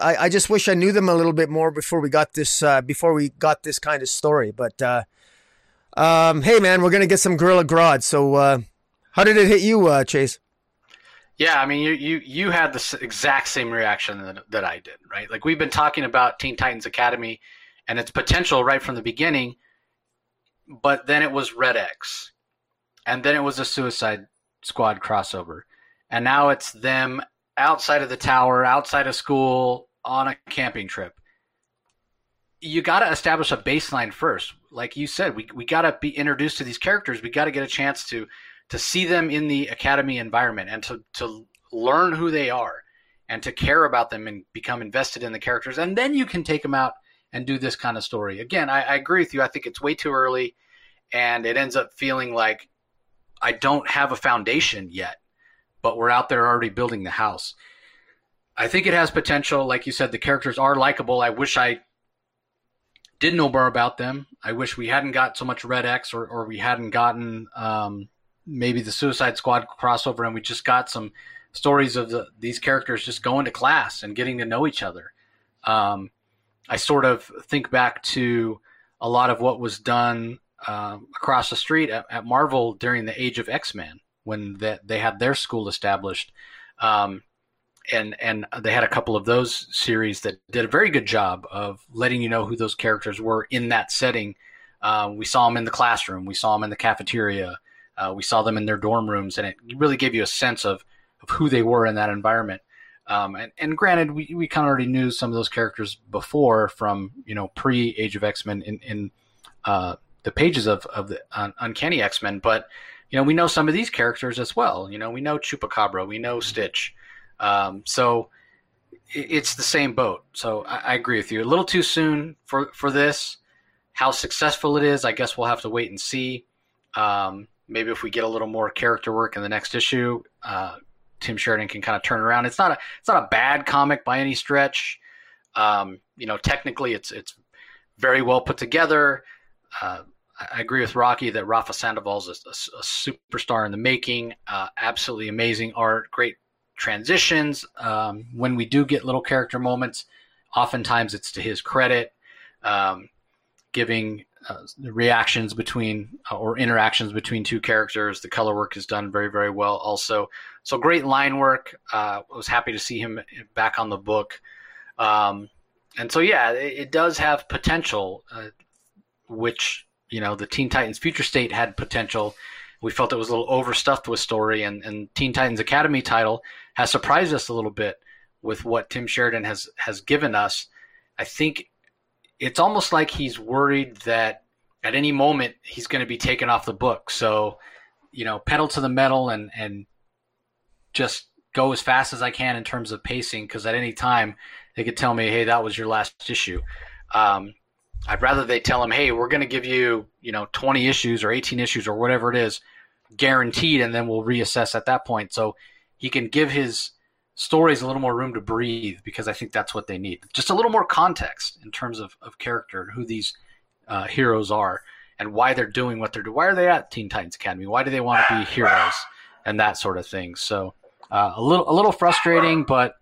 wish I knew them a little bit more before we got this kind of story. But hey, man, we're going to get some Gorilla Grodd. So how did it hit you, Chase? Yeah, I mean, you had the exact same reaction that I did, right? Like, we've been talking about Teen Titans Academy and its potential right from the beginning, but then it was Red X, and then it was a Suicide Squad crossover, and now it's them outside of the tower, outside of school, on a camping trip. You got to establish a baseline first. Like you said, we got to be introduced to these characters. We got to get a chance to see them in the academy environment, and to learn who they are, and to care about them and become invested in the characters. And then you can take them out and do this kind of story. Again, I agree with you. I think it's way too early, and it ends up feeling like I don't have a foundation yet, but we're out there already building the house. I think it has potential. Like you said, the characters are likable. I wish I did know more about them. I wish we hadn't got so much Red X, or we hadn't gotten maybe the Suicide Squad crossover, and we just got some stories of these characters just going to class and getting to know each other. I sort of think back to a lot of what was done across the street at Marvel during the Age of X-Men, when they had their school established. And they had a couple of those series that did a very good job of letting you know who those characters were in that setting. We saw them in the classroom. We saw them in the cafeteria. We saw them in their dorm rooms. And it really gave you a sense of who they were in that environment. And granted, we kind of already knew some of those characters before from, pre-Age of X-Men in the pages of the Uncanny X-Men. But, we know some of these characters as well. We know Chupacabra. We know Stitch. So it's the same boat. So I agree with you. A little too soon for this. How successful it is, I guess we'll have to wait and see. Maybe if we get a little more character work in the next issue, Tim Sheridan can kind of turn around. It's not a bad comic by any stretch. Technically it's very well put together. I agree with Rocky that Rafa Sandoval's a superstar in the making. Absolutely amazing art, great transitions. When we do get little character moments, oftentimes it's to his credit, giving reactions between or interactions between two characters. The color work is done very, very well also. So great line work. I was happy to see him back on the book. And so, yeah, it does have potential, which, the Teen Titans Future State had potential. We felt it was a little overstuffed with story, and Teen Titans Academy title has surprised us a little bit with what Tim Sheridan has given us. I think it's almost like he's worried that at any moment he's going to be taken off the book. So, pedal to the metal and just go as fast as I can in terms of pacing, because at any time they could tell me, hey, that was your last issue. I'd rather they tell him, hey, we're going to give you, 20 issues or 18 issues or whatever it is guaranteed, and then we'll reassess at that point. So he can give his stories a little more room to breathe, because I think that's what they need. Just a little more context in terms of character and who these heroes are and why they're doing what they're doing. Why are they at Teen Titans Academy? Why do they want to be heroes and that sort of thing? So a little frustrating, but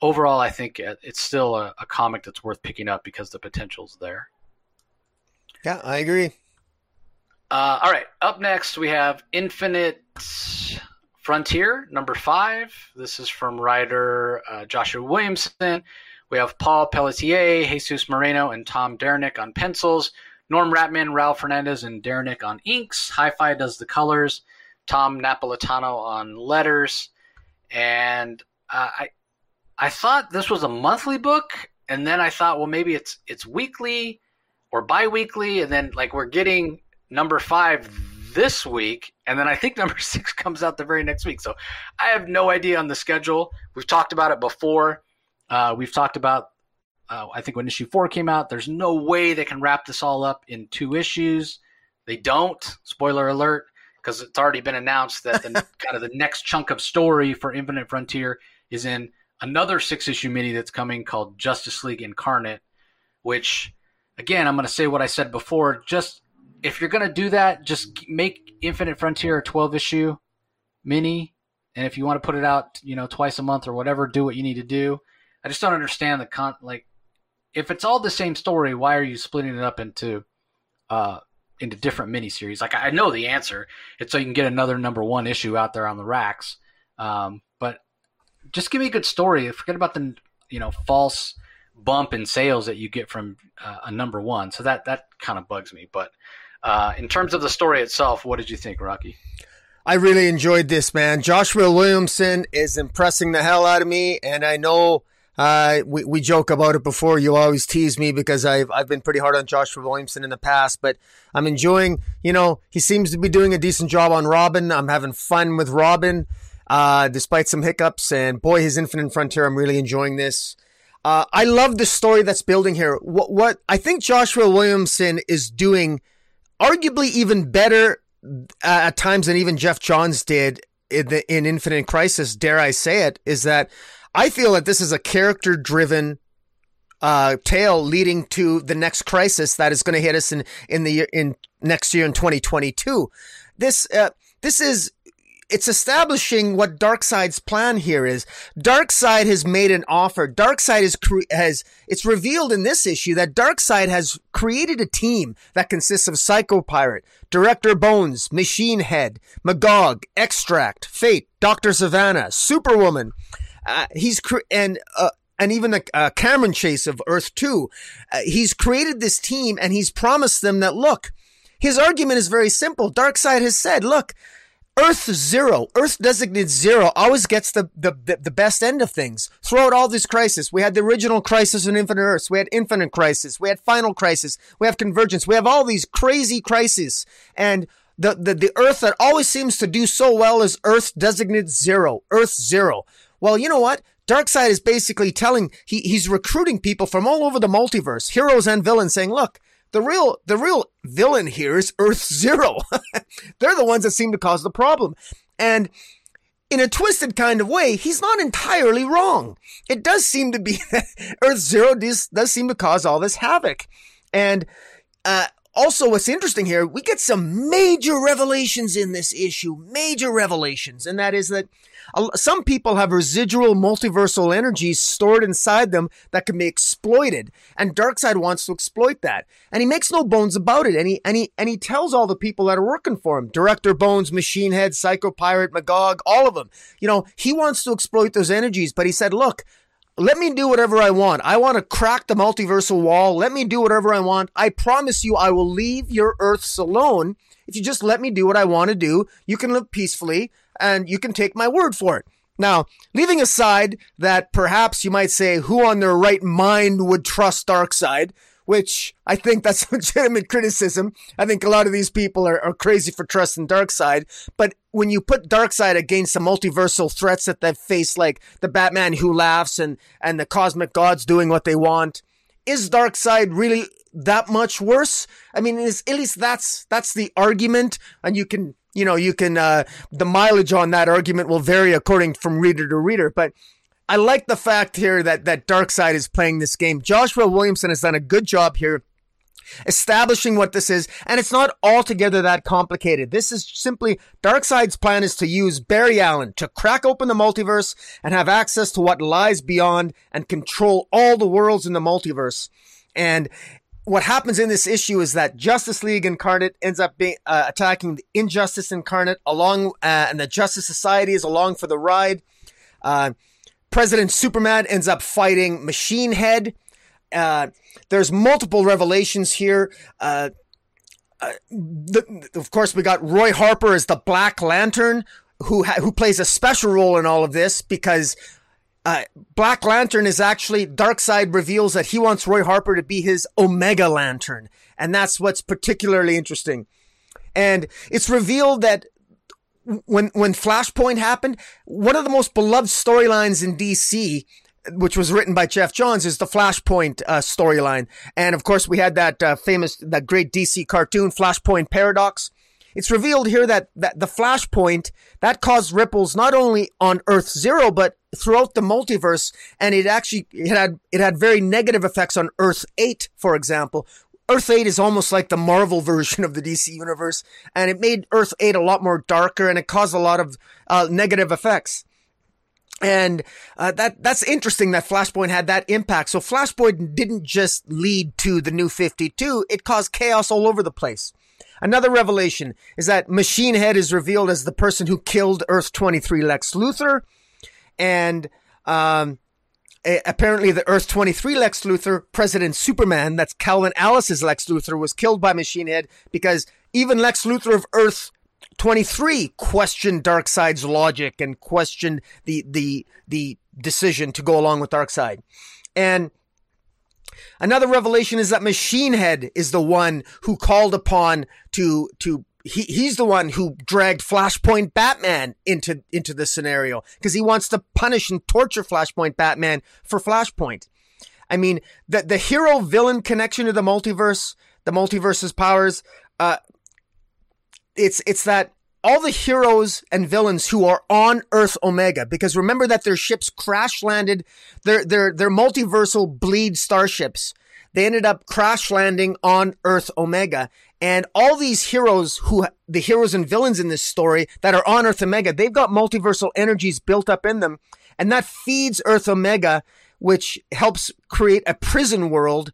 overall I think it's still a comic that's worth picking up because the potential's there. Yeah, I agree. All right. Up next, we have Infinite Frontier, number 5. This is from writer Joshua Williamson. We have Paul Pelletier, Jesus Moreno, and Tom Dernick on pencils. Norm Ratman, Raul Fernandez, and Dernick on inks. Hi-Fi does the colors. Tom Napolitano on letters. And I thought this was a monthly book, and then I thought, well, maybe it's weekly or bi-weekly, and then we're getting number 5 this week, and then I think number 6 comes out the very next week. So I have no idea on the schedule. We've talked about it before. We've talked about, I think when issue 4 came out, there's no way they can wrap this all up in 2 issues. They don't. Spoiler alert, because it's already been announced that the kind of the next chunk of story for Infinite Frontier is in another 6-issue mini that's coming called Justice League Incarnate, which, again, I'm going to say what I said before. Just if you're going to do that, just make Infinite Frontier a 12-issue mini. And if you want to put it out, twice a month or whatever, do what you need to do. I just don't understand the if it's all the same story, why are you splitting it up into different miniseries? I know the answer. It's so you can get another number 1 issue out there on the racks. But just give me a good story. Forget about the false bump in sales that you get from a number 1. So that kind of bugs me. But in terms of the story itself, what did you think, Rocky? I really enjoyed this, man. Joshua Williamson is impressing the hell out of me. And I know we joke about it before. You always tease me because I've been pretty hard on Joshua Williamson in the past. But I'm enjoying, he seems to be doing a decent job on Robin. I'm having fun with Robin despite some hiccups. And boy, his Infinite Frontier, I'm really enjoying this. I love the story that's building here. What I think Joshua Williamson is doing arguably even better at times than even Jeff Johns did in Infinite Crisis, dare I say it, is that I feel that this is a character-driven tale leading to the next crisis that is going to hit us in next year in 2022. It's establishing what Darkseid's plan here is. Darkseid has made an offer. Darkseid it's revealed in this issue that Darkseid has created a team that consists of Psycho Pirate, Director Bones, Machine Head, Magog, Extract, Fate, Dr. Savannah, Superwoman. And even Cameron Chase of Earth 2. He's created this team and he's promised them that, look, his argument is very simple. Darkseid has said, look, Earth designated zero always gets the best end of things. Throughout all this crisis, we had the original crisis in Infinite Earths. We had Infinite Crisis. We had Final Crisis. We have Convergence. We have all these crazy crises. And the Earth that always seems to do so well is Earth designated zero, Earth zero. Well, you know what? Darkseid is basically telling, he's recruiting people from all over the multiverse, heroes and villains, saying, look, the real villain here is Earth Zero. They're the ones that seem to cause the problem. And in a twisted kind of way, he's not entirely wrong. It does seem to be that Earth Zero does seem to cause all this havoc. And also what's interesting here, we get some major revelations in this issue, And that is that some people have residual multiversal energies stored inside them that can be exploited. And Darkseid wants to exploit that. And he makes no bones about it. And he tells all the people that are working for him, Director Bones, Machine Head, Psycho Pirate, Magog, all of them. You know, he wants to exploit those energies. But he said, look, let me do whatever I want. I want to crack the multiversal wall. Let me do whatever I want. I promise you I will leave your Earths alone. If you just let me do what I want to do, you can live peacefully. And you can take my word for it. Now, leaving aside that perhaps you might say who on their right mind would trust Darkseid, which I think that's legitimate criticism. I think a lot of these people are crazy for trusting Darkseid. But when you put Darkseid against the multiversal threats that they've faced, like the Batman Who Laughs and the cosmic gods doing what they want, is Darkseid really that much worse? I mean, at least that's the argument. And the mileage on that argument will vary according from reader to reader. But I like the fact here that Darkseid is playing this game. Joshua Williamson has done a good job here establishing what this is. And it's not altogether that complicated. This is simply Darkseid's plan is to use Barry Allen to crack open the multiverse and have access to what lies beyond and control all the worlds in the multiverse. And what happens in this issue is that Justice League Incarnate ends up attacking the Injustice Incarnate along, and the Justice Society is along for the ride. President Superman ends up fighting Machine Head. There's multiple revelations here. Of course, we got Roy Harper as the Black Lantern, who plays a special role in all of this because Black Lantern is actually, Darkseid reveals that he wants Roy Harper to be his Omega Lantern. And that's what's particularly interesting. And it's revealed that when Flashpoint happened, one of the most beloved storylines in DC, which was written by Jeff Johns, is the Flashpoint storyline. And of course, we had that that great DC cartoon, Flashpoint Paradox. It's revealed here that the Flashpoint, that caused ripples not only on Earth Zero, but throughout the multiverse, and it had very negative effects on Earth 8, for example. Earth 8 is almost like the Marvel version of the DC universe, and it made Earth 8 a lot more darker, and it caused a lot of negative effects. And that's interesting that Flashpoint had that impact. So Flashpoint didn't just lead to the New 52, it caused chaos all over the place. Another revelation is that Machine Head is revealed as the person who killed Earth 23 Lex Luthor. And apparently the Earth 23 Lex Luthor, President Superman, that's Calvin Alice's Lex Luthor, was killed by Machine Head because even Lex Luthor of Earth 23 questioned Darkseid's logic and questioned the decision to go along with Darkseid. And another revelation is that Machine Head is the one who called upon he's the one who dragged Flashpoint Batman into the scenario because he wants to punish and torture Flashpoint Batman for Flashpoint. I mean, the hero villain connection to the multiverse's powers, it's that all the heroes and villains who are on Earth Omega, because remember that their ships crash landed, their multiversal bleed starships. They ended up crash landing on Earth Omega, and all these heroes who, the heroes and villains in this story that are on Earth Omega, they've got multiversal energies built up in them, and that feeds Earth Omega, which helps create a prison world,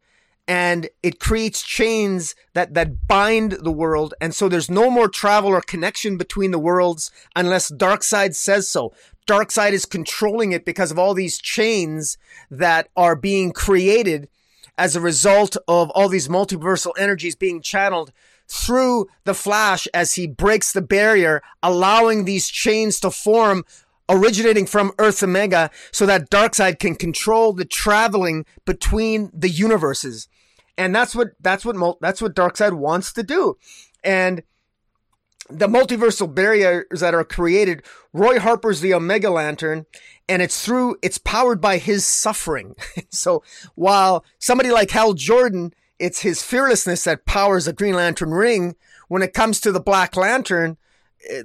and it creates chains that bind the world, and so there's no more travel or connection between the worlds unless Darkseid says so. Darkseid is controlling it because of all these chains that are being created as a result of all these multiversal energies being channeled through the Flash as he breaks the barrier, allowing these chains to form, originating from Earth Omega, so that Darkseid can control the traveling between the universes. And that's what Darkseid wants to do. And the multiversal barriers that are created, Roy Harper's the Omega Lantern, and it's powered by his suffering. So while somebody like Hal Jordan, it's his fearlessness that powers the Green Lantern ring. When it comes to the Black Lantern,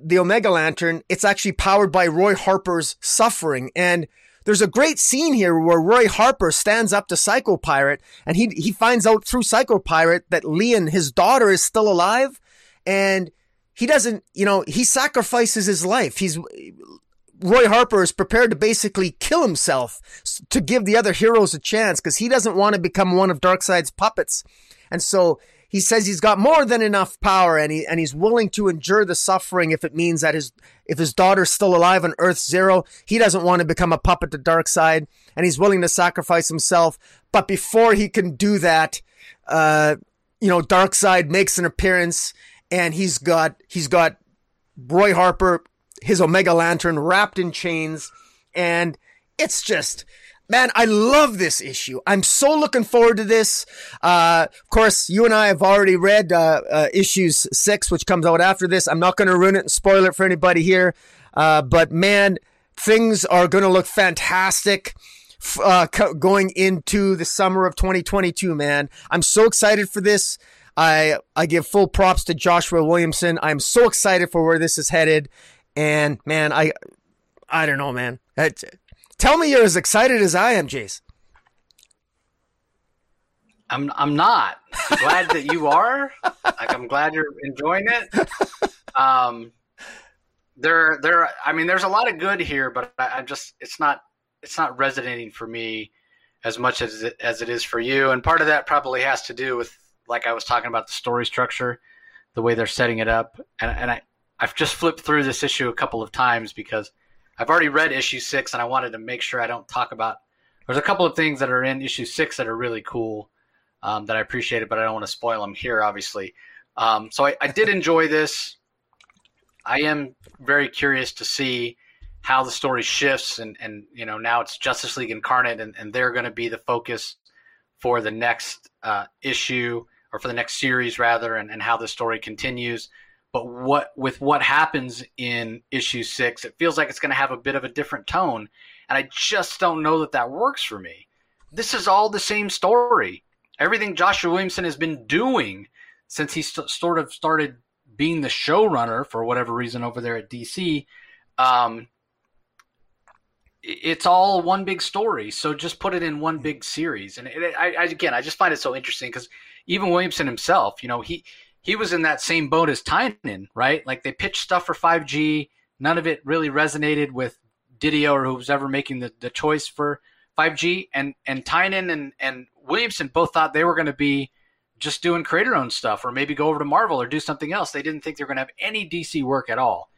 the Omega Lantern, it's actually powered by Roy Harper's suffering. And there's a great scene here where Roy Harper stands up to Psycho Pirate, and he finds out through Psycho Pirate that Leon, his daughter, is still alive, and he doesn't, he sacrifices his life. Roy Harper is prepared to basically kill himself to give the other heroes a chance, because he doesn't want to become one of Darkseid's puppets. And so he says he's got more than enough power, and he's willing to endure the suffering if it means that if his daughter's still alive on Earth Zero, he doesn't want to become a puppet to Darkseid, and he's willing to sacrifice himself. But before he can do that, Darkseid makes an appearance. And he's got Roy Harper, his Omega Lantern, wrapped in chains. And it's just, man, I love this issue. I'm so looking forward to this. Of course, you and I have already read issues 6, which comes out after this. I'm not going to ruin it and spoil it for anybody here. But man, things are going to look fantastic going into the summer of 2022, man. I'm so excited for this. I give full props to Joshua Williamson. I'm so excited for where this is headed. And, man, I don't know, man. Tell me you're as excited as I am, Jace. I'm not. I'm glad that you are. I'm glad you're enjoying it. There's a lot of good here, but it's not resonating for me as much as it is for you. And part of that probably has to do with, like I was talking about, the story structure, the way they're setting it up. And I've just flipped through this issue a couple of times because I've already read issue 6, and I wanted to make sure I don't talk about – there's a couple of things that are in issue 6 that are really cool that I appreciated, but I don't want to spoil them here, obviously. So I did enjoy this. I am very curious to see how the story shifts, and now it's Justice League Incarnate, and they're going to be the focus for the next issue – or for the next series rather, and how the story continues. But what happens in issue 6, it feels like it's going to have a bit of a different tone. And I just don't know that works for me. This is all the same story. Everything Joshua Williamson has been doing since he sort of started being the showrunner for whatever reason over there at DC. It's all one big story. So just put it in one big series. And I just find it so interesting because even Williamson himself, he was in that same boat as Tynion, right? Like they pitched stuff for 5G. None of it really resonated with Didio or who's ever making the choice for 5G. And Tynion and Williamson both thought they were going to be just doing creator-owned stuff or maybe go over to Marvel or do something else. They didn't think they were going to have any DC work at all.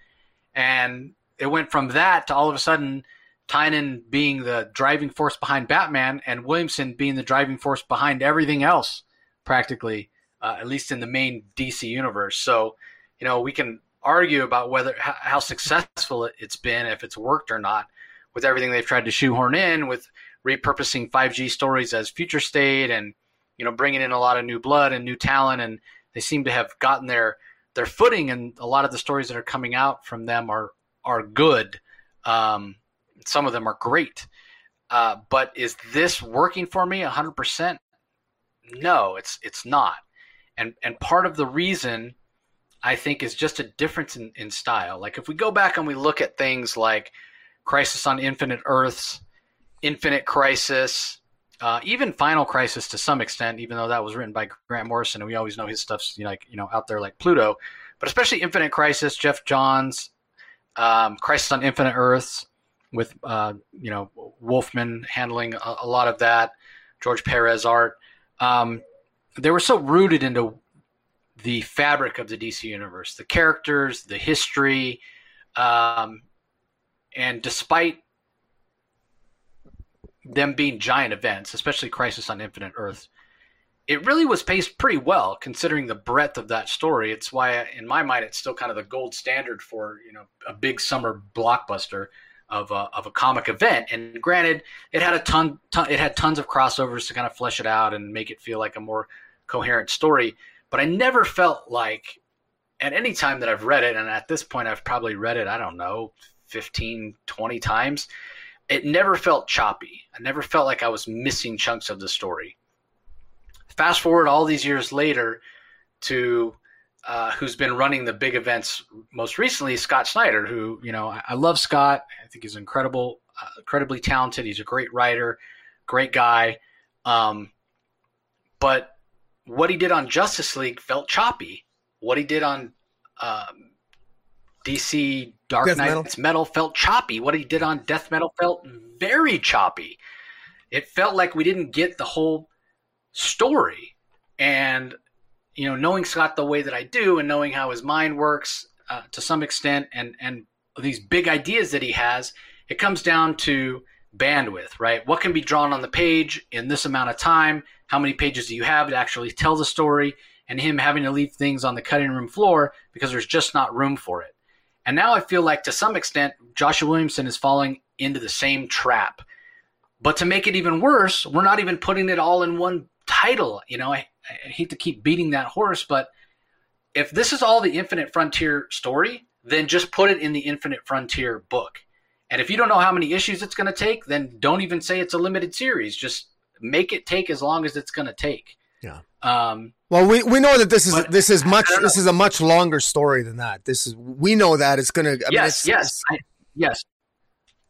And it went from that to all of a sudden Tynion being the driving force behind Batman and Williamson being the driving force behind everything else, practically, at least in the main DC universe. So, we can argue about whether how successful it's been, if it's worked or not, with everything they've tried to shoehorn in with repurposing 5G stories as Future State and, bringing in a lot of new blood and new talent. And they seem to have gotten their footing, and a lot of the stories that are coming out from them are good. Some of them are great. But is this working for me 100%? No, it's not. And part of the reason I think, is just a difference in style. Like if we go back and we look at things like Crisis on Infinite Earths, Infinite Crisis, even Final Crisis to some extent, even though that was written by Grant Morrison, and we always know his stuff's out there like Pluto, but especially Infinite Crisis, Jeff Johns, Crisis on Infinite Earths with Wolfman handling a lot of that, George Perez art. They were so rooted into the fabric of the DC universe, the characters, the history, and despite them being giant events, especially Crisis on Infinite Earth, it really was paced pretty well considering the breadth of that story. It's why, in my mind, it's still kind of the gold standard for a big summer blockbuster of a comic event. And granted, it had tons of crossovers to kind of flesh it out and make it feel like a more coherent story. But I never felt like at any time that I've read it, and at this point I've probably read it, I don't know, 15, 20 times, it never felt choppy. I never felt like I was missing chunks of the story. Fast forward all these years later to who's been running the big events most recently, Scott Snyder, who, I love Scott. I think he's incredible, incredibly talented. He's a great writer, great guy. But what he did on Justice League felt choppy. What he did on DC Dark Knight's Metal felt choppy. What he did on Death Metal felt very choppy. It felt like we didn't get the whole story. And, knowing Scott the way that I do and knowing how his mind works to some extent and these big ideas that he has, it comes down to bandwidth, right? What can be drawn on the page in this amount of time? How many pages do you have to actually tell the story? And him having to leave things on the cutting room floor because there's just not room for it. And now I feel like to some extent, Joshua Williamson is falling into the same trap. But to make it even worse, we're not even putting it all in one title. I hate to keep beating that horse, but if this is all the Infinite Frontier story, then just put it in the Infinite Frontier book. And if you don't know how many issues it's going to take, then don't even say it's a limited series. Just make it take as long as it's going to take. Yeah. Well, we know that this is a much longer story than that. We know that it's going to.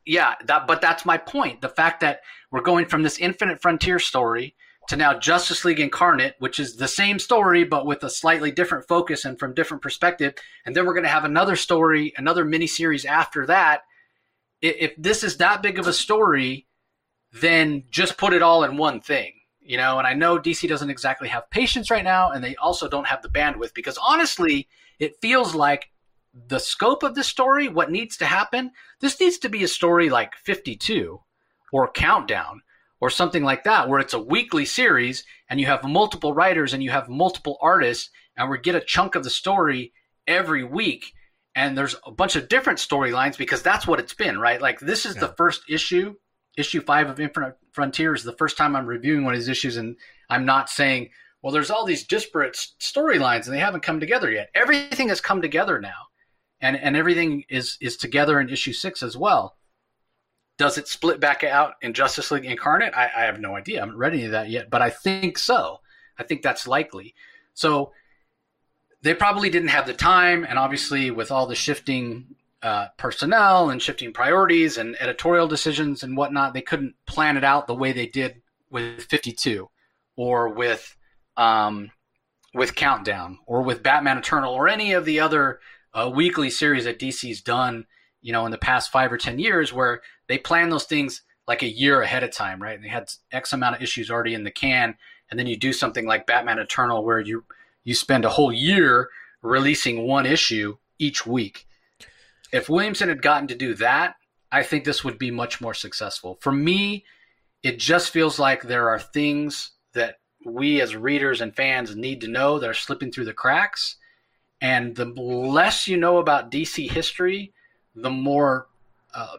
Yeah. But that's my point. The fact that we're going from this Infinite Frontier story to now Justice League Incarnate, which is the same story, but with a slightly different focus and from different perspective. And then we're going to have another story, another miniseries after that. If this is that big of a story, then just put it all in one thing, And I know DC doesn't exactly have patience right now, and they also don't have the bandwidth because honestly, it feels like the scope of this story, what needs to happen, this needs to be a story like 52 or Countdown or something like that, where it's a weekly series and you have multiple writers and you have multiple artists and we get a chunk of the story every week. And there's a bunch of different storylines because that's what it's been, right? Like this is the first issue. Issue 5 of Infinite Frontier is the first time I'm reviewing one of these issues. And I'm not saying, well, there's all these disparate storylines and they haven't come together yet. Everything has come together now. And everything is together in issue 6 as well. Does it split back out in Justice League Incarnate? I have no idea. I haven't read any of that yet, but I think so. I think that's likely. So they probably didn't have the time, and obviously with all the shifting personnel and shifting priorities and editorial decisions and whatnot, they couldn't plan it out the way they did with 52 or with Countdown or with Batman Eternal or any of the other weekly series that DC's done, in the past 5 or 10 years where they plan those things like a year ahead of time, right? And they had X amount of issues already in the can, and then you do something like Batman Eternal where you spend a whole year releasing one issue each week. If Williamson had gotten to do that, I think this would be much more successful. For me, it just feels like there are things that we as readers and fans need to know that are slipping through the cracks. And the less you know about DC history, the more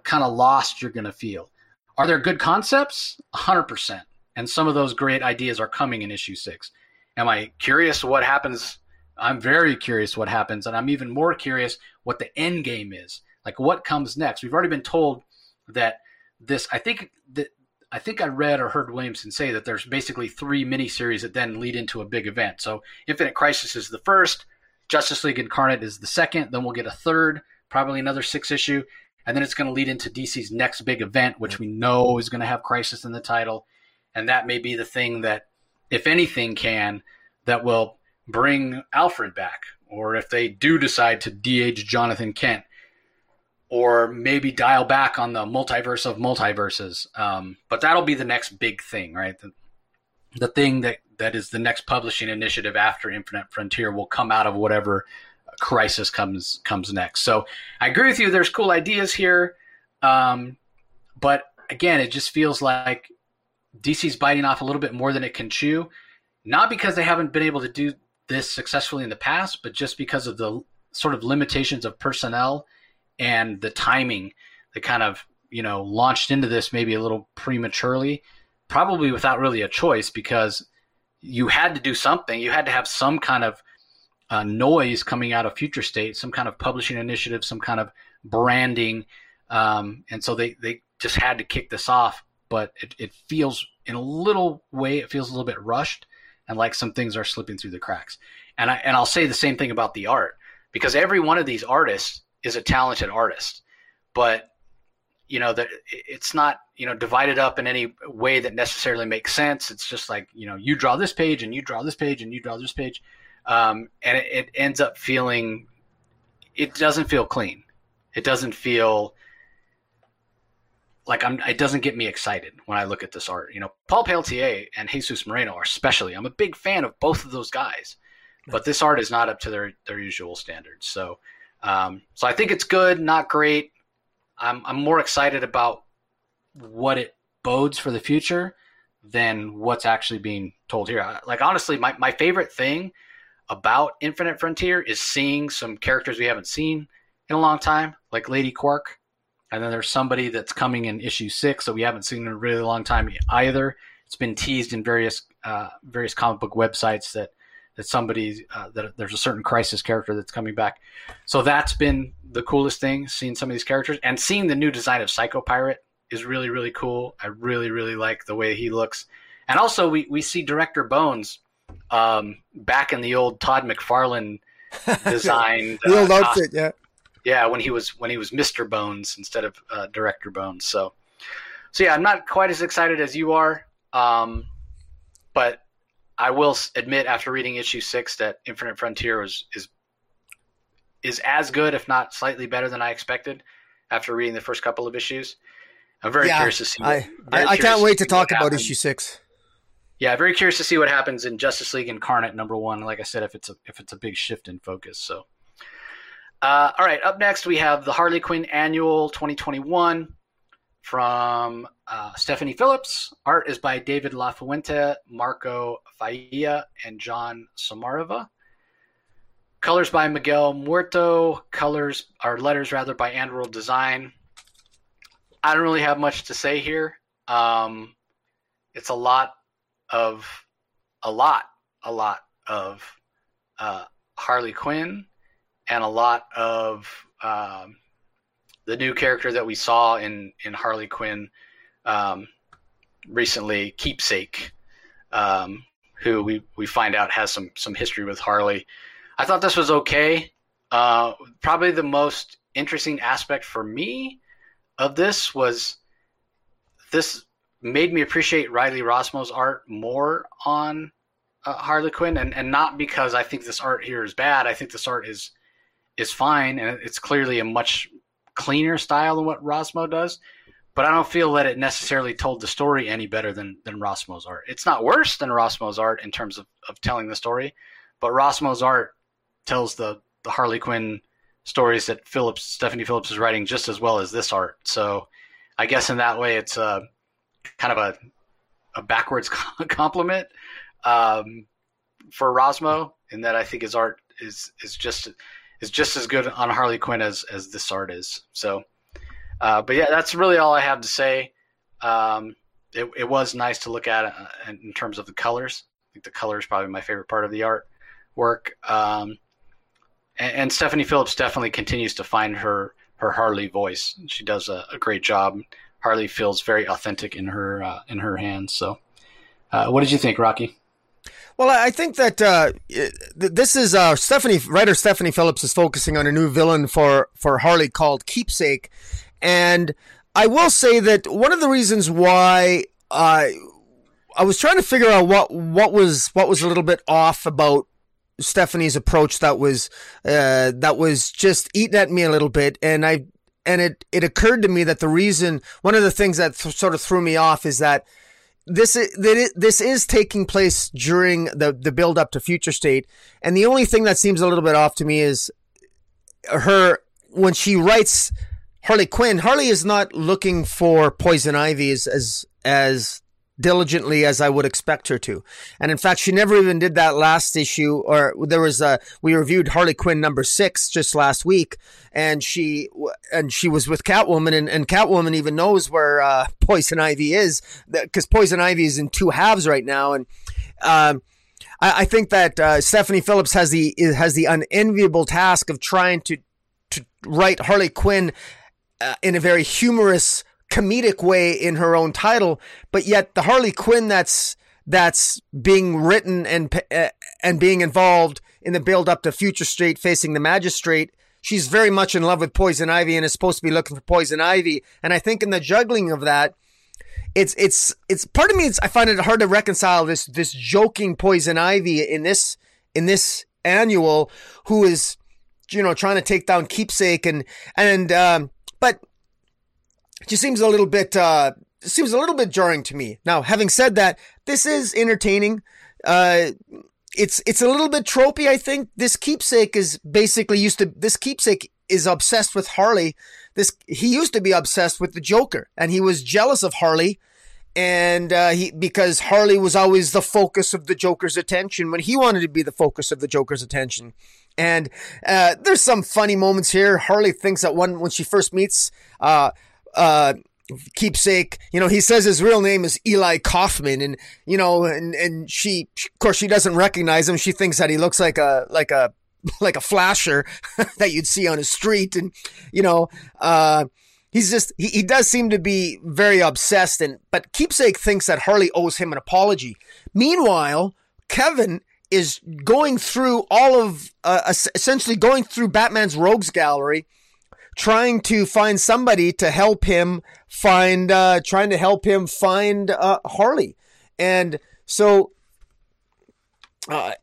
kind of lost you're going to feel. Are there good concepts? 100%. And some of those great ideas are coming in issue 6. Am I curious what happens? I'm very curious what happens, and I'm even more curious what the end game is. Like, what comes next? We've already been told that this. I think I read or heard Williamson say that there's basically 3 miniseries that then lead into a big event. So, Infinite Crisis is the first. Justice League Incarnate is the second. Then we'll get a third, probably another 6-issue. And then it's going to lead into DC's next big event, which we know is going to have Crisis in the title. And that may be the thing that, if anything can, that will bring Alfred back. Or if they do decide to de-age Jonathan Kent. Or maybe dial back on the multiverse of multiverses. But that'll be the next big thing, right? The thing that is the next publishing initiative after Infinite Frontier will come out of whatever Crisis comes next. So I agree with you. There's cool ideas here. But again, it just feels like DC's biting off a little bit more than it can chew. Not because they haven't been able to do this successfully in the past, but just because of the sort of limitations of personnel and the timing that kind of, launched into this maybe a little prematurely, probably without really a choice, because you had to do something. You had to have some kind of noise coming out of Future State, some kind of publishing initiative, some kind of branding. And so they just had to kick this off. But it feels, in a little way, it feels a little bit rushed and like some things are slipping through the cracks. And I'll say the same thing about the art, because every one of these artists is a talented artist, but that it's not, divided up in any way that necessarily makes sense. It's just like, you draw this page and you draw this page and you draw this page. And it ends up feeling, it doesn't feel clean. It doesn't feel like it doesn't get me excited when I look at this art. Paul Pelletier and Jesus Moreno are especially, I'm a big fan of both of those guys, but this art is not up to their usual standards. So I think it's good, not great. I'm more excited about what it bodes for the future than what's actually being told here. Honestly, my favorite thing about Infinite Frontier is seeing some characters we haven't seen in a long time, like Lady Quark. And then there's somebody that's coming in issue 6 that we haven't seen in a really long time either. It's been teased in various comic book websites that somebody, that there's a certain Crisis character that's coming back. So that's been the coolest thing, seeing some of these characters. And seeing the new design of Psycho Pirate is really, really cool. I really, really like the way he looks. And also we see Director Bones back in the old Todd McFarlane design. Little outfit, yeah. Yeah, when he was Mr. Bones instead of Director Bones. So yeah, I'm not quite as excited as you are, but I will admit, after reading issue 6, that Infinite Frontier is as good, if not slightly better than I expected after reading the first couple of issues. I'm very curious to see. I can't wait to talk about issue 6. Yeah, very curious to see what happens in Justice League Incarnate #1. Like I said, if it's a big shift in focus. So, all right. Up next, we have the Harley Quinn Annual 2021. From Stephanie Phillips. Art is by David LaFuente, Marco Faia, and John Samarova. Colors by Miguel Muerto. Letters by Andworld Design. I don't really have much to say here. It's a lot of Harley Quinn and a lot of the new character that we saw in Harley Quinn recently, Keepsake, who we find out has some history with Harley. I thought this was okay. Probably the most interesting aspect for me of this was this made me appreciate Riley Rosmo's art more on Harley Quinn, and not because I think this art here is bad. I think this art is fine, and it's clearly a much cleaner style than what Rosmo does, but I don't feel that it necessarily told the story any better than Rosmo's art. It's not worse than Rosmo's art in terms of telling the story, but Rosmo's art tells the Harley Quinn stories that Stephanie Phillips is writing just as well as this art. So I guess in that way, it's kind of a backwards compliment for Rosmo, in that I think his art is just as good on Harley Quinn as this art is. So, but yeah, that's really all I have to say. It was nice to look at in terms of the colors. I think the color is probably my favorite part of the artwork. And Stephanie Phillips definitely continues to find her Harley voice. She does a great job. Harley feels very authentic in her hands. So, what did you think, Rocky? Well, I think that this is writer Stephanie Phillips is focusing on a new villain for Harley called Keepsake. And I will say that one of the reasons why I was trying to figure out what was a little bit off about Stephanie's approach that was just eating at me a little bit, and it occurred to me that one of the things that sort of threw me off is that this is taking place during the build up to Future State, and the only thing that seems a little bit off to me is when she writes Harley Quinn. Harley is not looking for Poison Ivy as diligently as I would expect her to, and in fact, she never even did that last issue. Or there was we reviewed Harley Quinn #6 just last week, and she was with Catwoman, and Catwoman even knows where Poison Ivy is, because Poison Ivy is in two halves right now. And I think that Stephanie Phillips has the unenviable task of trying to write Harley Quinn in a very humorous, comedic way in her own title, but yet the Harley Quinn that's being written and being involved in the build up to Future State facing the Magistrate, she's very much in love with Poison Ivy and is supposed to be looking for Poison Ivy. And I think in the juggling of that, it's part of me, I find it hard to reconcile this joking Poison Ivy in this annual, who is, you know, trying to take down Keepsake, but it just seems a little bit jarring to me. Now, having said that, this is entertaining. It's a little bit tropey, I think. This Keepsake is obsessed with Harley. He used to be obsessed with the Joker, and he was jealous of Harley, and because Harley was always the focus of the Joker's attention when he wanted to be the focus of the Joker's attention. And there's some funny moments here. Harley thinks that when she first meets Keepsake, you know, he says his real name is Eli Kaufman, and you know, and she, of course, she doesn't recognize him. She thinks that he looks like a flasher that you'd see on a street, and you know, he's just he does seem to be very obsessed, but Keepsake thinks that Harley owes him an apology. Meanwhile, Kevin is going through essentially going through Batman's rogues gallery, trying to find somebody to help him find Harley. And so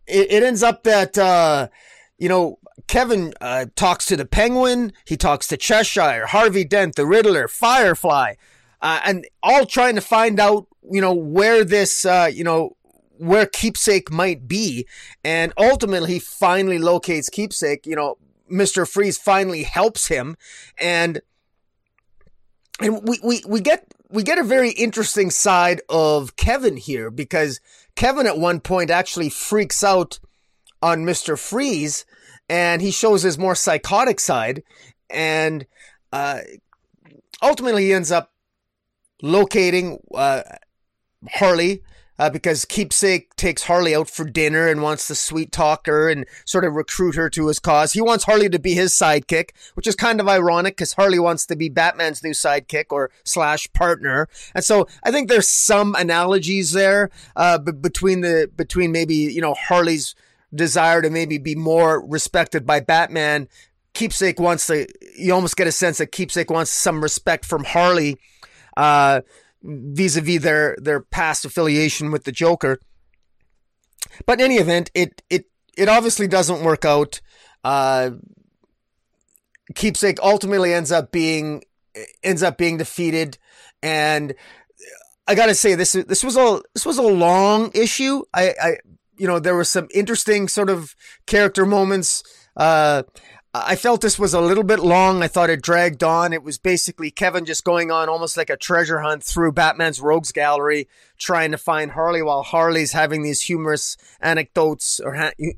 it ends up that, you know, Kevin talks to the Penguin. He talks to Cheshire, Harvey Dent, the Riddler, Firefly, and all trying to find out, you know, where this, you know, where Keepsake might be. And ultimately, he finally locates Keepsake. You know, Mr. Freeze finally helps him, and we get a very interesting side of Kevin here, because Kevin at one point actually freaks out on Mr. Freeze, and he shows his more psychotic side, and ultimately he ends up locating Harley, because Keepsake takes Harley out for dinner and wants to sweet talk her and sort of recruit her to his cause. He wants Harley to be his sidekick, which is kind of ironic because Harley wants to be Batman's new sidekick or / partner. And so I think there's some analogies there between maybe, you know, Harley's desire to maybe be more respected by Batman. Keepsake you almost get a sense that Keepsake wants some respect from Harley, vis-a-vis their past affiliation with the Joker. But in any event, it obviously doesn't work out. Keepsake ultimately ends up being defeated, and I gotta say, this was a long issue. I you know, there were some interesting sort of character moments. I felt this was a little bit long. I thought it dragged on. It was basically Kevin just going on almost like a treasure hunt through Batman's rogues gallery, trying to find Harley, while Harley's having these humorous anecdotes or, you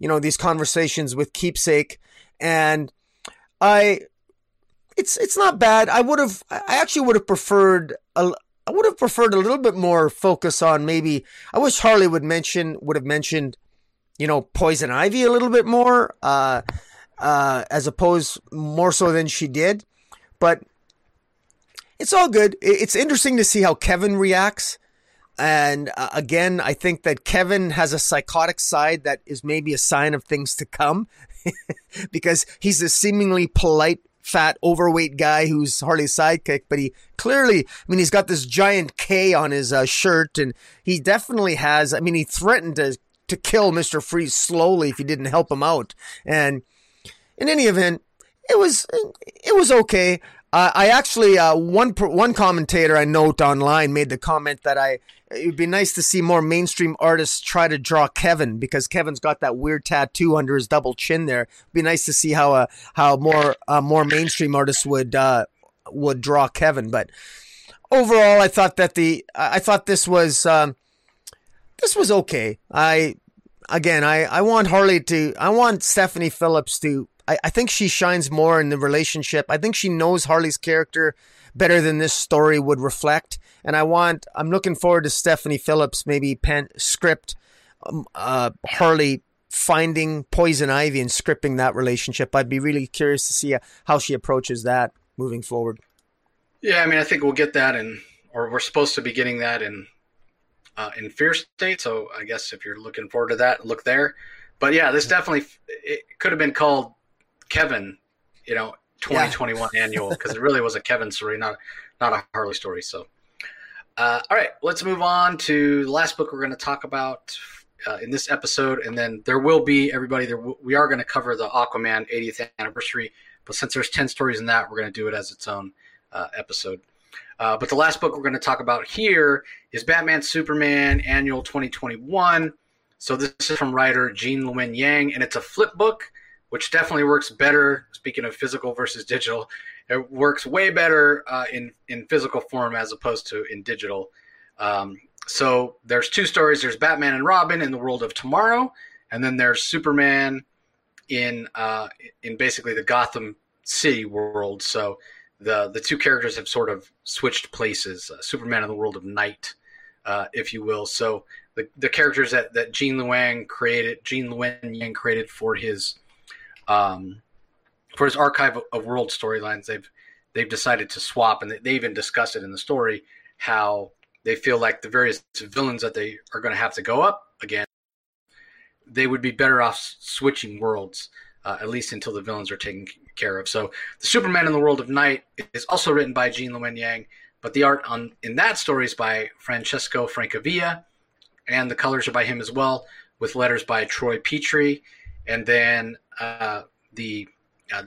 know, these conversations with Keepsake. And it's not bad. I would have preferred a little bit more focus on maybe, I wish Harley would have mentioned, you know, Poison Ivy a little bit more, as opposed more so than she did. But it's all good. It's interesting to see how Kevin reacts. And again, I think that Kevin has a psychotic side that is maybe a sign of things to come because he's a seemingly polite, fat, overweight guy who's hardly a sidekick, but he clearly, I mean, he's got this giant K on his shirt, and he definitely has, I mean, he threatened to kill Mr. Freeze slowly if he didn't help him out. And in any event, it was okay. I actually, one commentator I note online made the comment that it would be nice to see more mainstream artists try to draw Kevin, because Kevin's got that weird tattoo under his double chin there. It'd be nice to see how more mainstream artists would draw Kevin. But overall, I thought that this was okay. I want Stephanie Phillips to. I think she shines more in the relationship. I think she knows Harley's character better than this story would reflect. And I'm looking forward to Stephanie Phillips maybe Harley finding Poison Ivy and scripting that relationship. I'd be really curious to see how she approaches that moving forward. Yeah, I mean, I think we'll get that or we're supposed to be getting that in Fear State. So I guess if you're looking forward to that, look there. But yeah, this definitely it could have been called Kevin, 2021 annual, because it really was a Kevin story, not a Harley story. So, all right, let's move on to the last book we're going to talk about in this episode, and then there will be everybody there. We are going to cover the Aquaman 80th anniversary, but since there's 10 stories in that, we're going to do it as its own episode. But the last book we're going to talk about here is Batman Superman Annual 2021. So this is from writer Jean Luen Yang, and it's a flip book, which definitely works better, speaking of physical versus digital. It works way better in physical form as opposed to in digital. So there's two stories. There's Batman and Robin in the world of tomorrow, and then there's Superman in basically the Gotham City world. So the two characters have sort of switched places, Superman in the world of night, if you will. So the characters that Jean Luen Yang created for his – for his archive of world storylines, they've decided to swap, and they even discussed it in the story how they feel like the various villains that they are going to have to go up again, they would be better off switching worlds, at least until the villains are taken care of. So the Superman in the World of Night is also written by Jean Luen Yang, but the art in that story is by Francesco Francavilla, and the colors are by him as well, with letters by Troy Petrie. And then the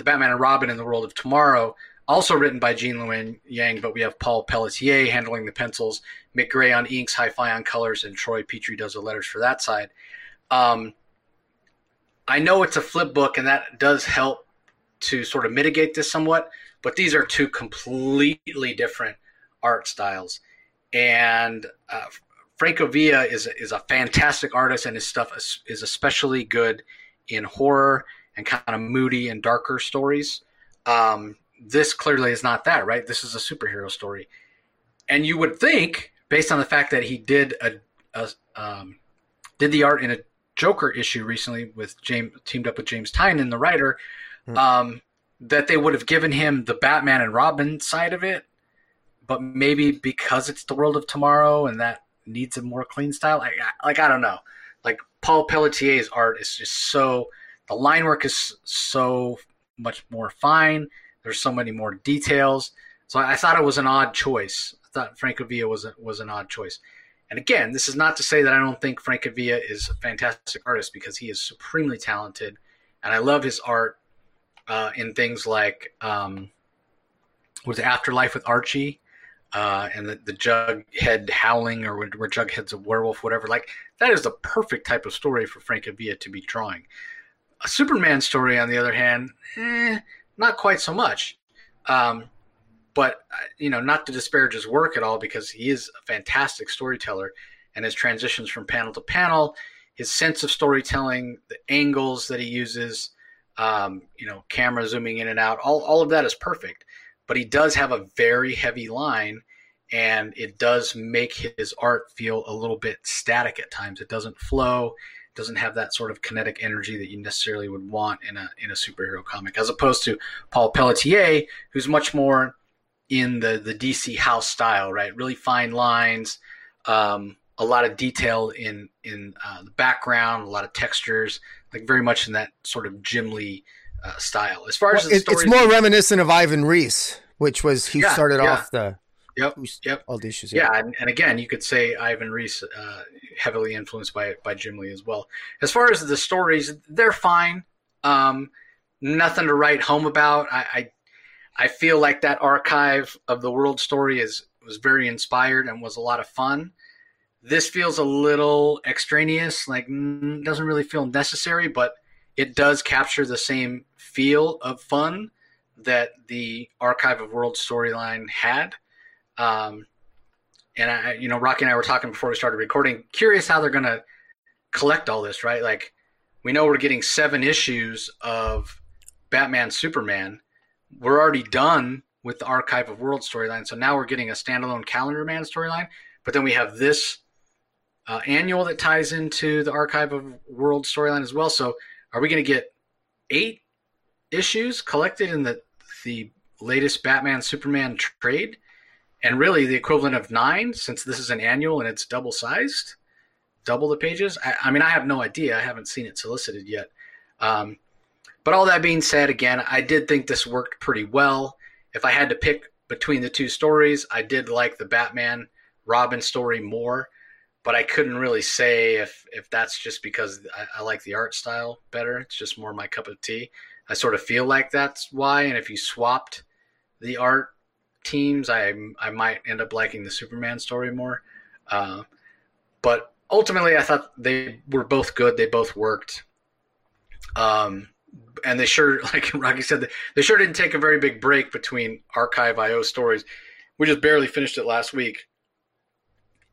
Batman and Robin in the World of Tomorrow, also written by Jean Luen Yang, but we have Paul Pelletier handling the pencils, Mick Gray on inks, Hi-Fi on colors, and Troy Petrie does the letters for that side. I know it's a flip book, and that does help to sort of mitigate this somewhat, but these are two completely different art styles. And Francavilla is a fantastic artist, and his stuff is especially good in horror and kind of moody and darker stories. This clearly is not that, right? This is a superhero story. And you would think, based on the fact that he did the art in a Joker issue recently teamed up with James Tynion, the writer, that they would have given him the Batman and Robin side of it. But maybe because it's the world of tomorrow and that needs a more clean style, I don't know. Like Paul Pelletier's art is just so – the line work is so much more fine. There's so many more details. So I thought it was an odd choice. I thought Francavilla was an odd choice. And again, this is not to say that I don't think Francavilla is a fantastic artist, because he is supremely talented, and I love his art in things like was Afterlife with Archie. And the Jughead howling, or where Jughead's a werewolf, whatever. Like, that is the perfect type of story for Francavilla to be drawing. A Superman story, on the other hand, not quite so much. But, not to disparage his work at all, because he is a fantastic storyteller. And his transitions from panel to panel, his sense of storytelling, the angles that he uses, camera zooming in and out, all of that is perfect. But he does have a very heavy line, and it does make his art feel a little bit static at times. It doesn't flow, it doesn't have that sort of kinetic energy that you necessarily would want in a superhero comic, as opposed to Paul Pelletier, who's much more in the DC house style, right? Really fine lines, a lot of detail in the background, a lot of textures, like very much in that sort of Jim Lee style. As far as the story, it's more reminiscent of Ivan Reis, which was he started off all the issues. Yeah, and again, you could say Ivan Reis heavily influenced by Jim Lee as well. As far as the stories, they're fine. Nothing to write home about. I feel like that archive of the world story was very inspired and was a lot of fun. This feels a little extraneous, like doesn't really feel necessary, but it does capture the same feel of fun that the Archive of World storyline had. And I, you know, Rocky and I were talking before we started recording, curious how they're going to collect all this, right? Like, we know we're getting 7 issues of Batman, Superman. We're already done with the Archive of World storyline. So now we're getting a standalone Calendar Man storyline, but then we have this annual that ties into the Archive of World storyline as well. So are we going to get 8 issues collected in the latest Batman Superman trade, and really the equivalent of 9, since this is an annual and it's double-sized, double the pages? I mean, I have no idea. I haven't seen it solicited yet. But all that being said, again, I did think this worked pretty well. If I had to pick between the two stories, I did like the Batman Robin story more, but I couldn't really say if that's just because I like the art style better. It's just more my cup of tea. I sort of feel like that's why. And if you swapped the art teams, I might end up liking the Superman story more. But ultimately, I thought they were both good. They both worked. And they sure, like Rocky said, they sure didn't take a very big break between Archive IO stories. We just barely finished it last week,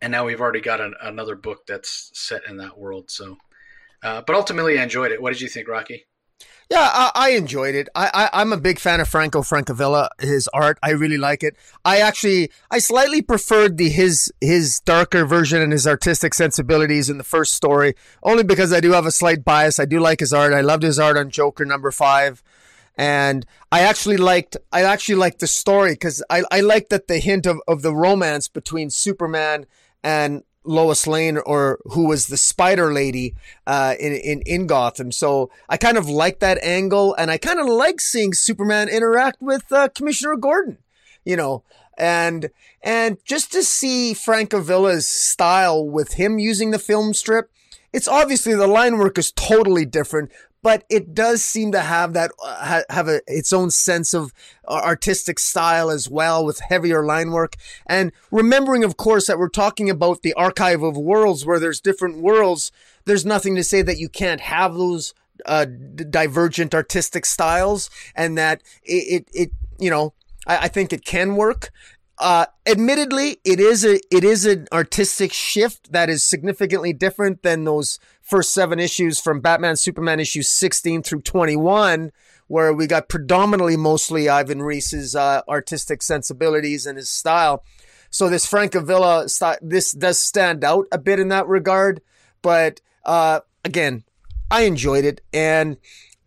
and now we've already got another book that's set in that world. So, but ultimately, I enjoyed it. What did you think, Rocky? Yeah, I enjoyed it. I'm a big fan of Franco Francavilla, his art. I really like it. I slightly preferred his darker version and his artistic sensibilities in the first story, only because I do have a slight bias. I do like his art. I loved his art on Joker #5. And I actually liked the story, because I liked that the hint of the romance between Superman and Lois Lane, or who was the Spider Lady in Gotham. So I kind of like that angle, and I kind of like seeing Superman interact with Commissioner Gordon, you know, and just to see Francavilla's style with him using the film strip. It's obviously the line work is totally different, but it does seem to have that its own sense of artistic style as well, with heavier line work. And remembering, of course, that we're talking about the Archive of Worlds, where there's different worlds. There's nothing to say that you can't have those divergent artistic styles, and that I think it can work. Admittedly, it is an artistic shift that is significantly different than those first 7 issues from Batman Superman issues 16 through 21, where we got predominantly mostly Ivan Reis's artistic sensibilities and his style. So this Francavilla style, this does stand out a bit in that regard. But again, I enjoyed it, and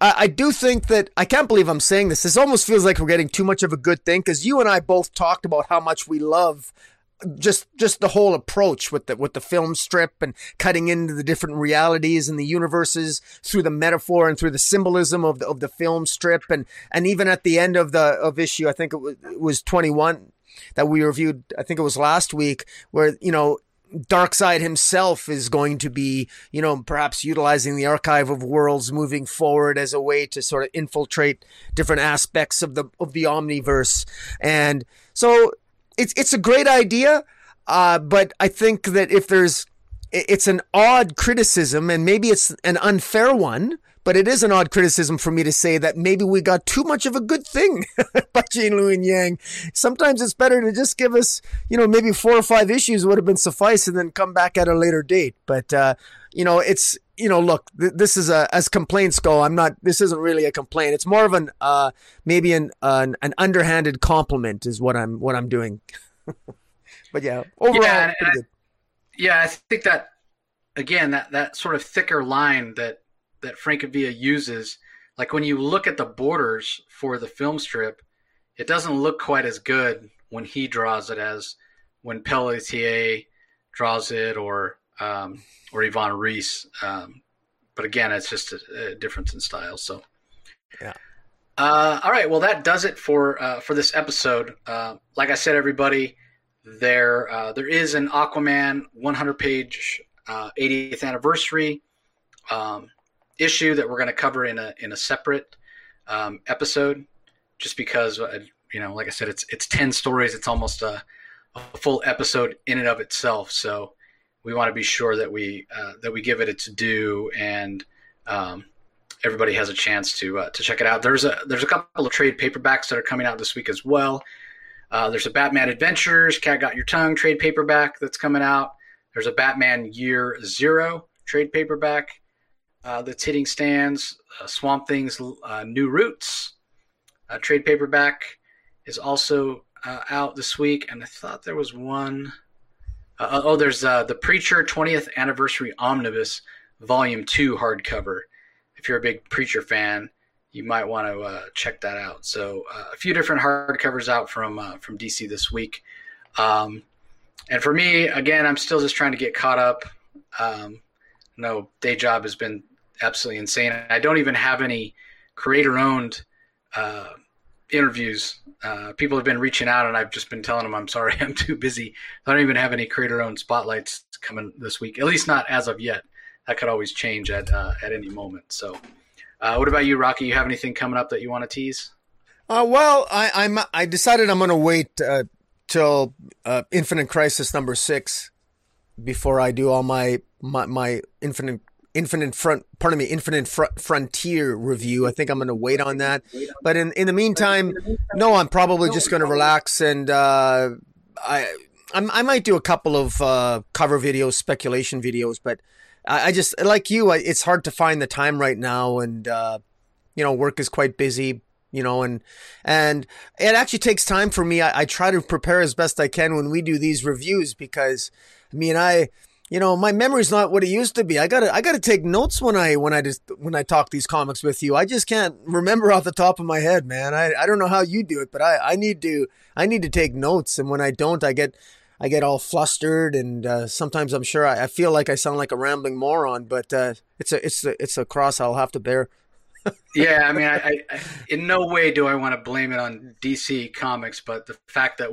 I do think that, I can't believe I'm saying this, this almost feels like we're getting too much of a good thing, because you and I both talked about how much we love just the whole approach with the film strip and cutting into the different realities and the universes through the metaphor and through the symbolism of the film strip, and even at the end of issue, I think it was 21 that we reviewed, I think it was last week, where, you know, Darkseid himself is going to be, you know, perhaps utilizing the Archive of Worlds moving forward as a way to sort of infiltrate different aspects of the Omniverse. And so it's a great idea, but I think that it's an odd criticism, and maybe it's an unfair one, but it is an odd criticism for me to say that maybe we got too much of a good thing by Jean-Louis Yang. Sometimes it's better to just give us, you know, maybe 4 or 5 issues would have been suffice, and then come back at a later date. But, you know, it's, you know, look, this is as complaints go, this isn't really a complaint. It's more of an underhanded compliment is what I'm doing. But yeah, overall, yeah, pretty good. Yeah, I think that, again, that sort of thicker line that Francavilla uses, like when you look at the borders for the film strip, it doesn't look quite as good when he draws it as when Pelletier draws it, or Yvonne Reese. But again, it's just a difference in style. So, yeah. All right. Well, that does it for this episode. Like I said, everybody, there is an Aquaman 100-page 80th anniversary issue that we're going to cover in a separate episode, just because like I said, it's 10 stories. It's almost a full episode in and of itself. So we want to be sure that we give it its due, and everybody has a chance to check it out. There's a couple of trade paperbacks that are coming out this week as well. There's a Batman Adventures, Cat Got Your Tongue trade paperback that's coming out. There's a Batman Year Zero trade paperback that's hitting stands. Swamp Thing's New Roots trade paperback is also out this week. And I thought there was one. There's the Preacher 20th Anniversary Omnibus Volume 2 hardcover. If you're a big Preacher fan, you might want to check that out. So a few different hardcovers out from DC this week. And for me, again, I'm still just trying to get caught up. No day job has been absolutely insane. I don't even have any creator-owned interviews. People have been reaching out, and I've just been telling them, I'm sorry, I'm too busy. I don't even have any creator-owned spotlights coming this week, at least not as of yet. That could always change at any moment. So what about you, Rocky? You have anything coming up that you want to tease? Well, I decided I'm going to wait till Infinite Crisis #6 before I do all my Infinite Frontier review. I think I'm going to wait on that. But in the meantime, no, I'm probably just going to relax, and I might do a couple of cover videos, speculation videos, but I just, like you, it's hard to find the time right now, and work is quite busy, and it actually takes time for me. I try to prepare as best I can when we do these reviews, because my memory's not what it used to be. I gotta take notes when I talk these comics with you. I just can't remember off the top of my head, man. I don't know how you do it, but I need to take notes, and when I don't, I get all flustered, and sometimes I'm sure I feel like I sound like a rambling moron, but it's a cross I'll have to bear. Yeah, I mean, I in no way do I want to blame it on DC Comics, but the fact that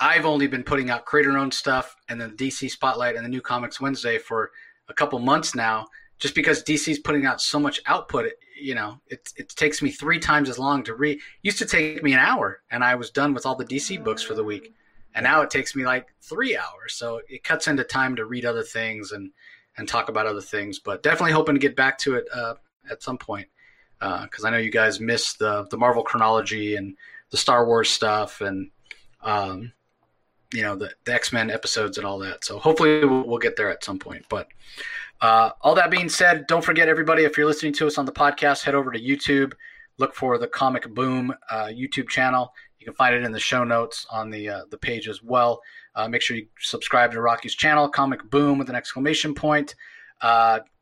I've only been putting out creator-owned stuff and then DC Spotlight and the New Comics Wednesday for a couple months now, just because DC's putting out so much output, it takes me 3 times as long to read. It used to take me an hour, and I was done with all the DC books for the week. And now it takes me like 3 hours. So it cuts into time to read other things and talk about other things. But definitely hoping to get back to it at some point, because I know you guys missed the Marvel chronology and the Star Wars stuff and, the X-Men episodes and all that. So hopefully we'll get there at some point. But all that being said, don't forget, everybody, if you're listening to us on the podcast, head over to YouTube. Look for the Comic Boom YouTube channel. You can find it in the show notes on the page as well. Make sure you subscribe to Rocky's channel, Comic Boom with an !!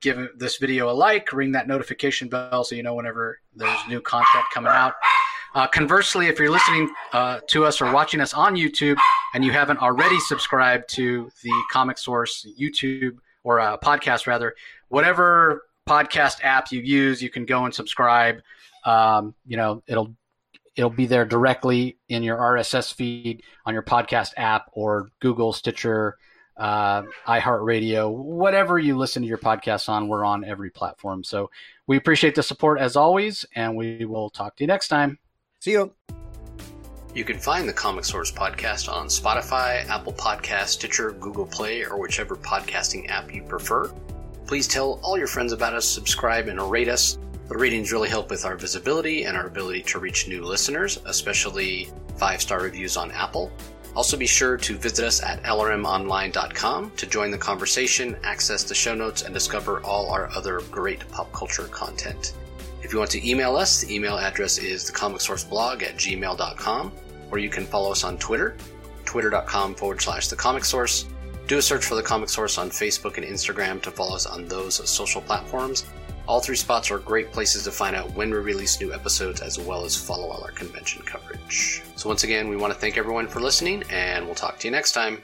Give this video a like, ring that notification bell so you know whenever there's new content coming out. Conversely, if you're listening to us or watching us on YouTube and you haven't already subscribed to the Comic Source YouTube or podcast, rather, whatever podcast app you use, you can go and subscribe. It'll be there directly in your RSS feed on your podcast app or Google, Stitcher, iHeartRadio, whatever you listen to your podcasts on, we're on every platform. So we appreciate the support as always, and we will talk to you next time. See you. You can find the Comic Source podcast on Spotify, Apple Podcasts, Stitcher, Google Play, or whichever podcasting app you prefer. Please tell all your friends about us, subscribe, and rate us. The ratings really help with our visibility and our ability to reach new listeners, especially 5-star reviews on Apple. Also be sure to visit us at lrmonline.com to join the conversation, access the show notes, and discover all our other great pop culture content. If you want to email us, the email address is thecomicsourceblog@gmail.com, or you can follow us on Twitter, twitter.com/thecomicsource. Do a search for The Comic Source on Facebook and Instagram to follow us on those social platforms. All 3 spots are great places to find out when we release new episodes, as well as follow all our convention coverage. So once again, we want to thank everyone for listening, and we'll talk to you next time.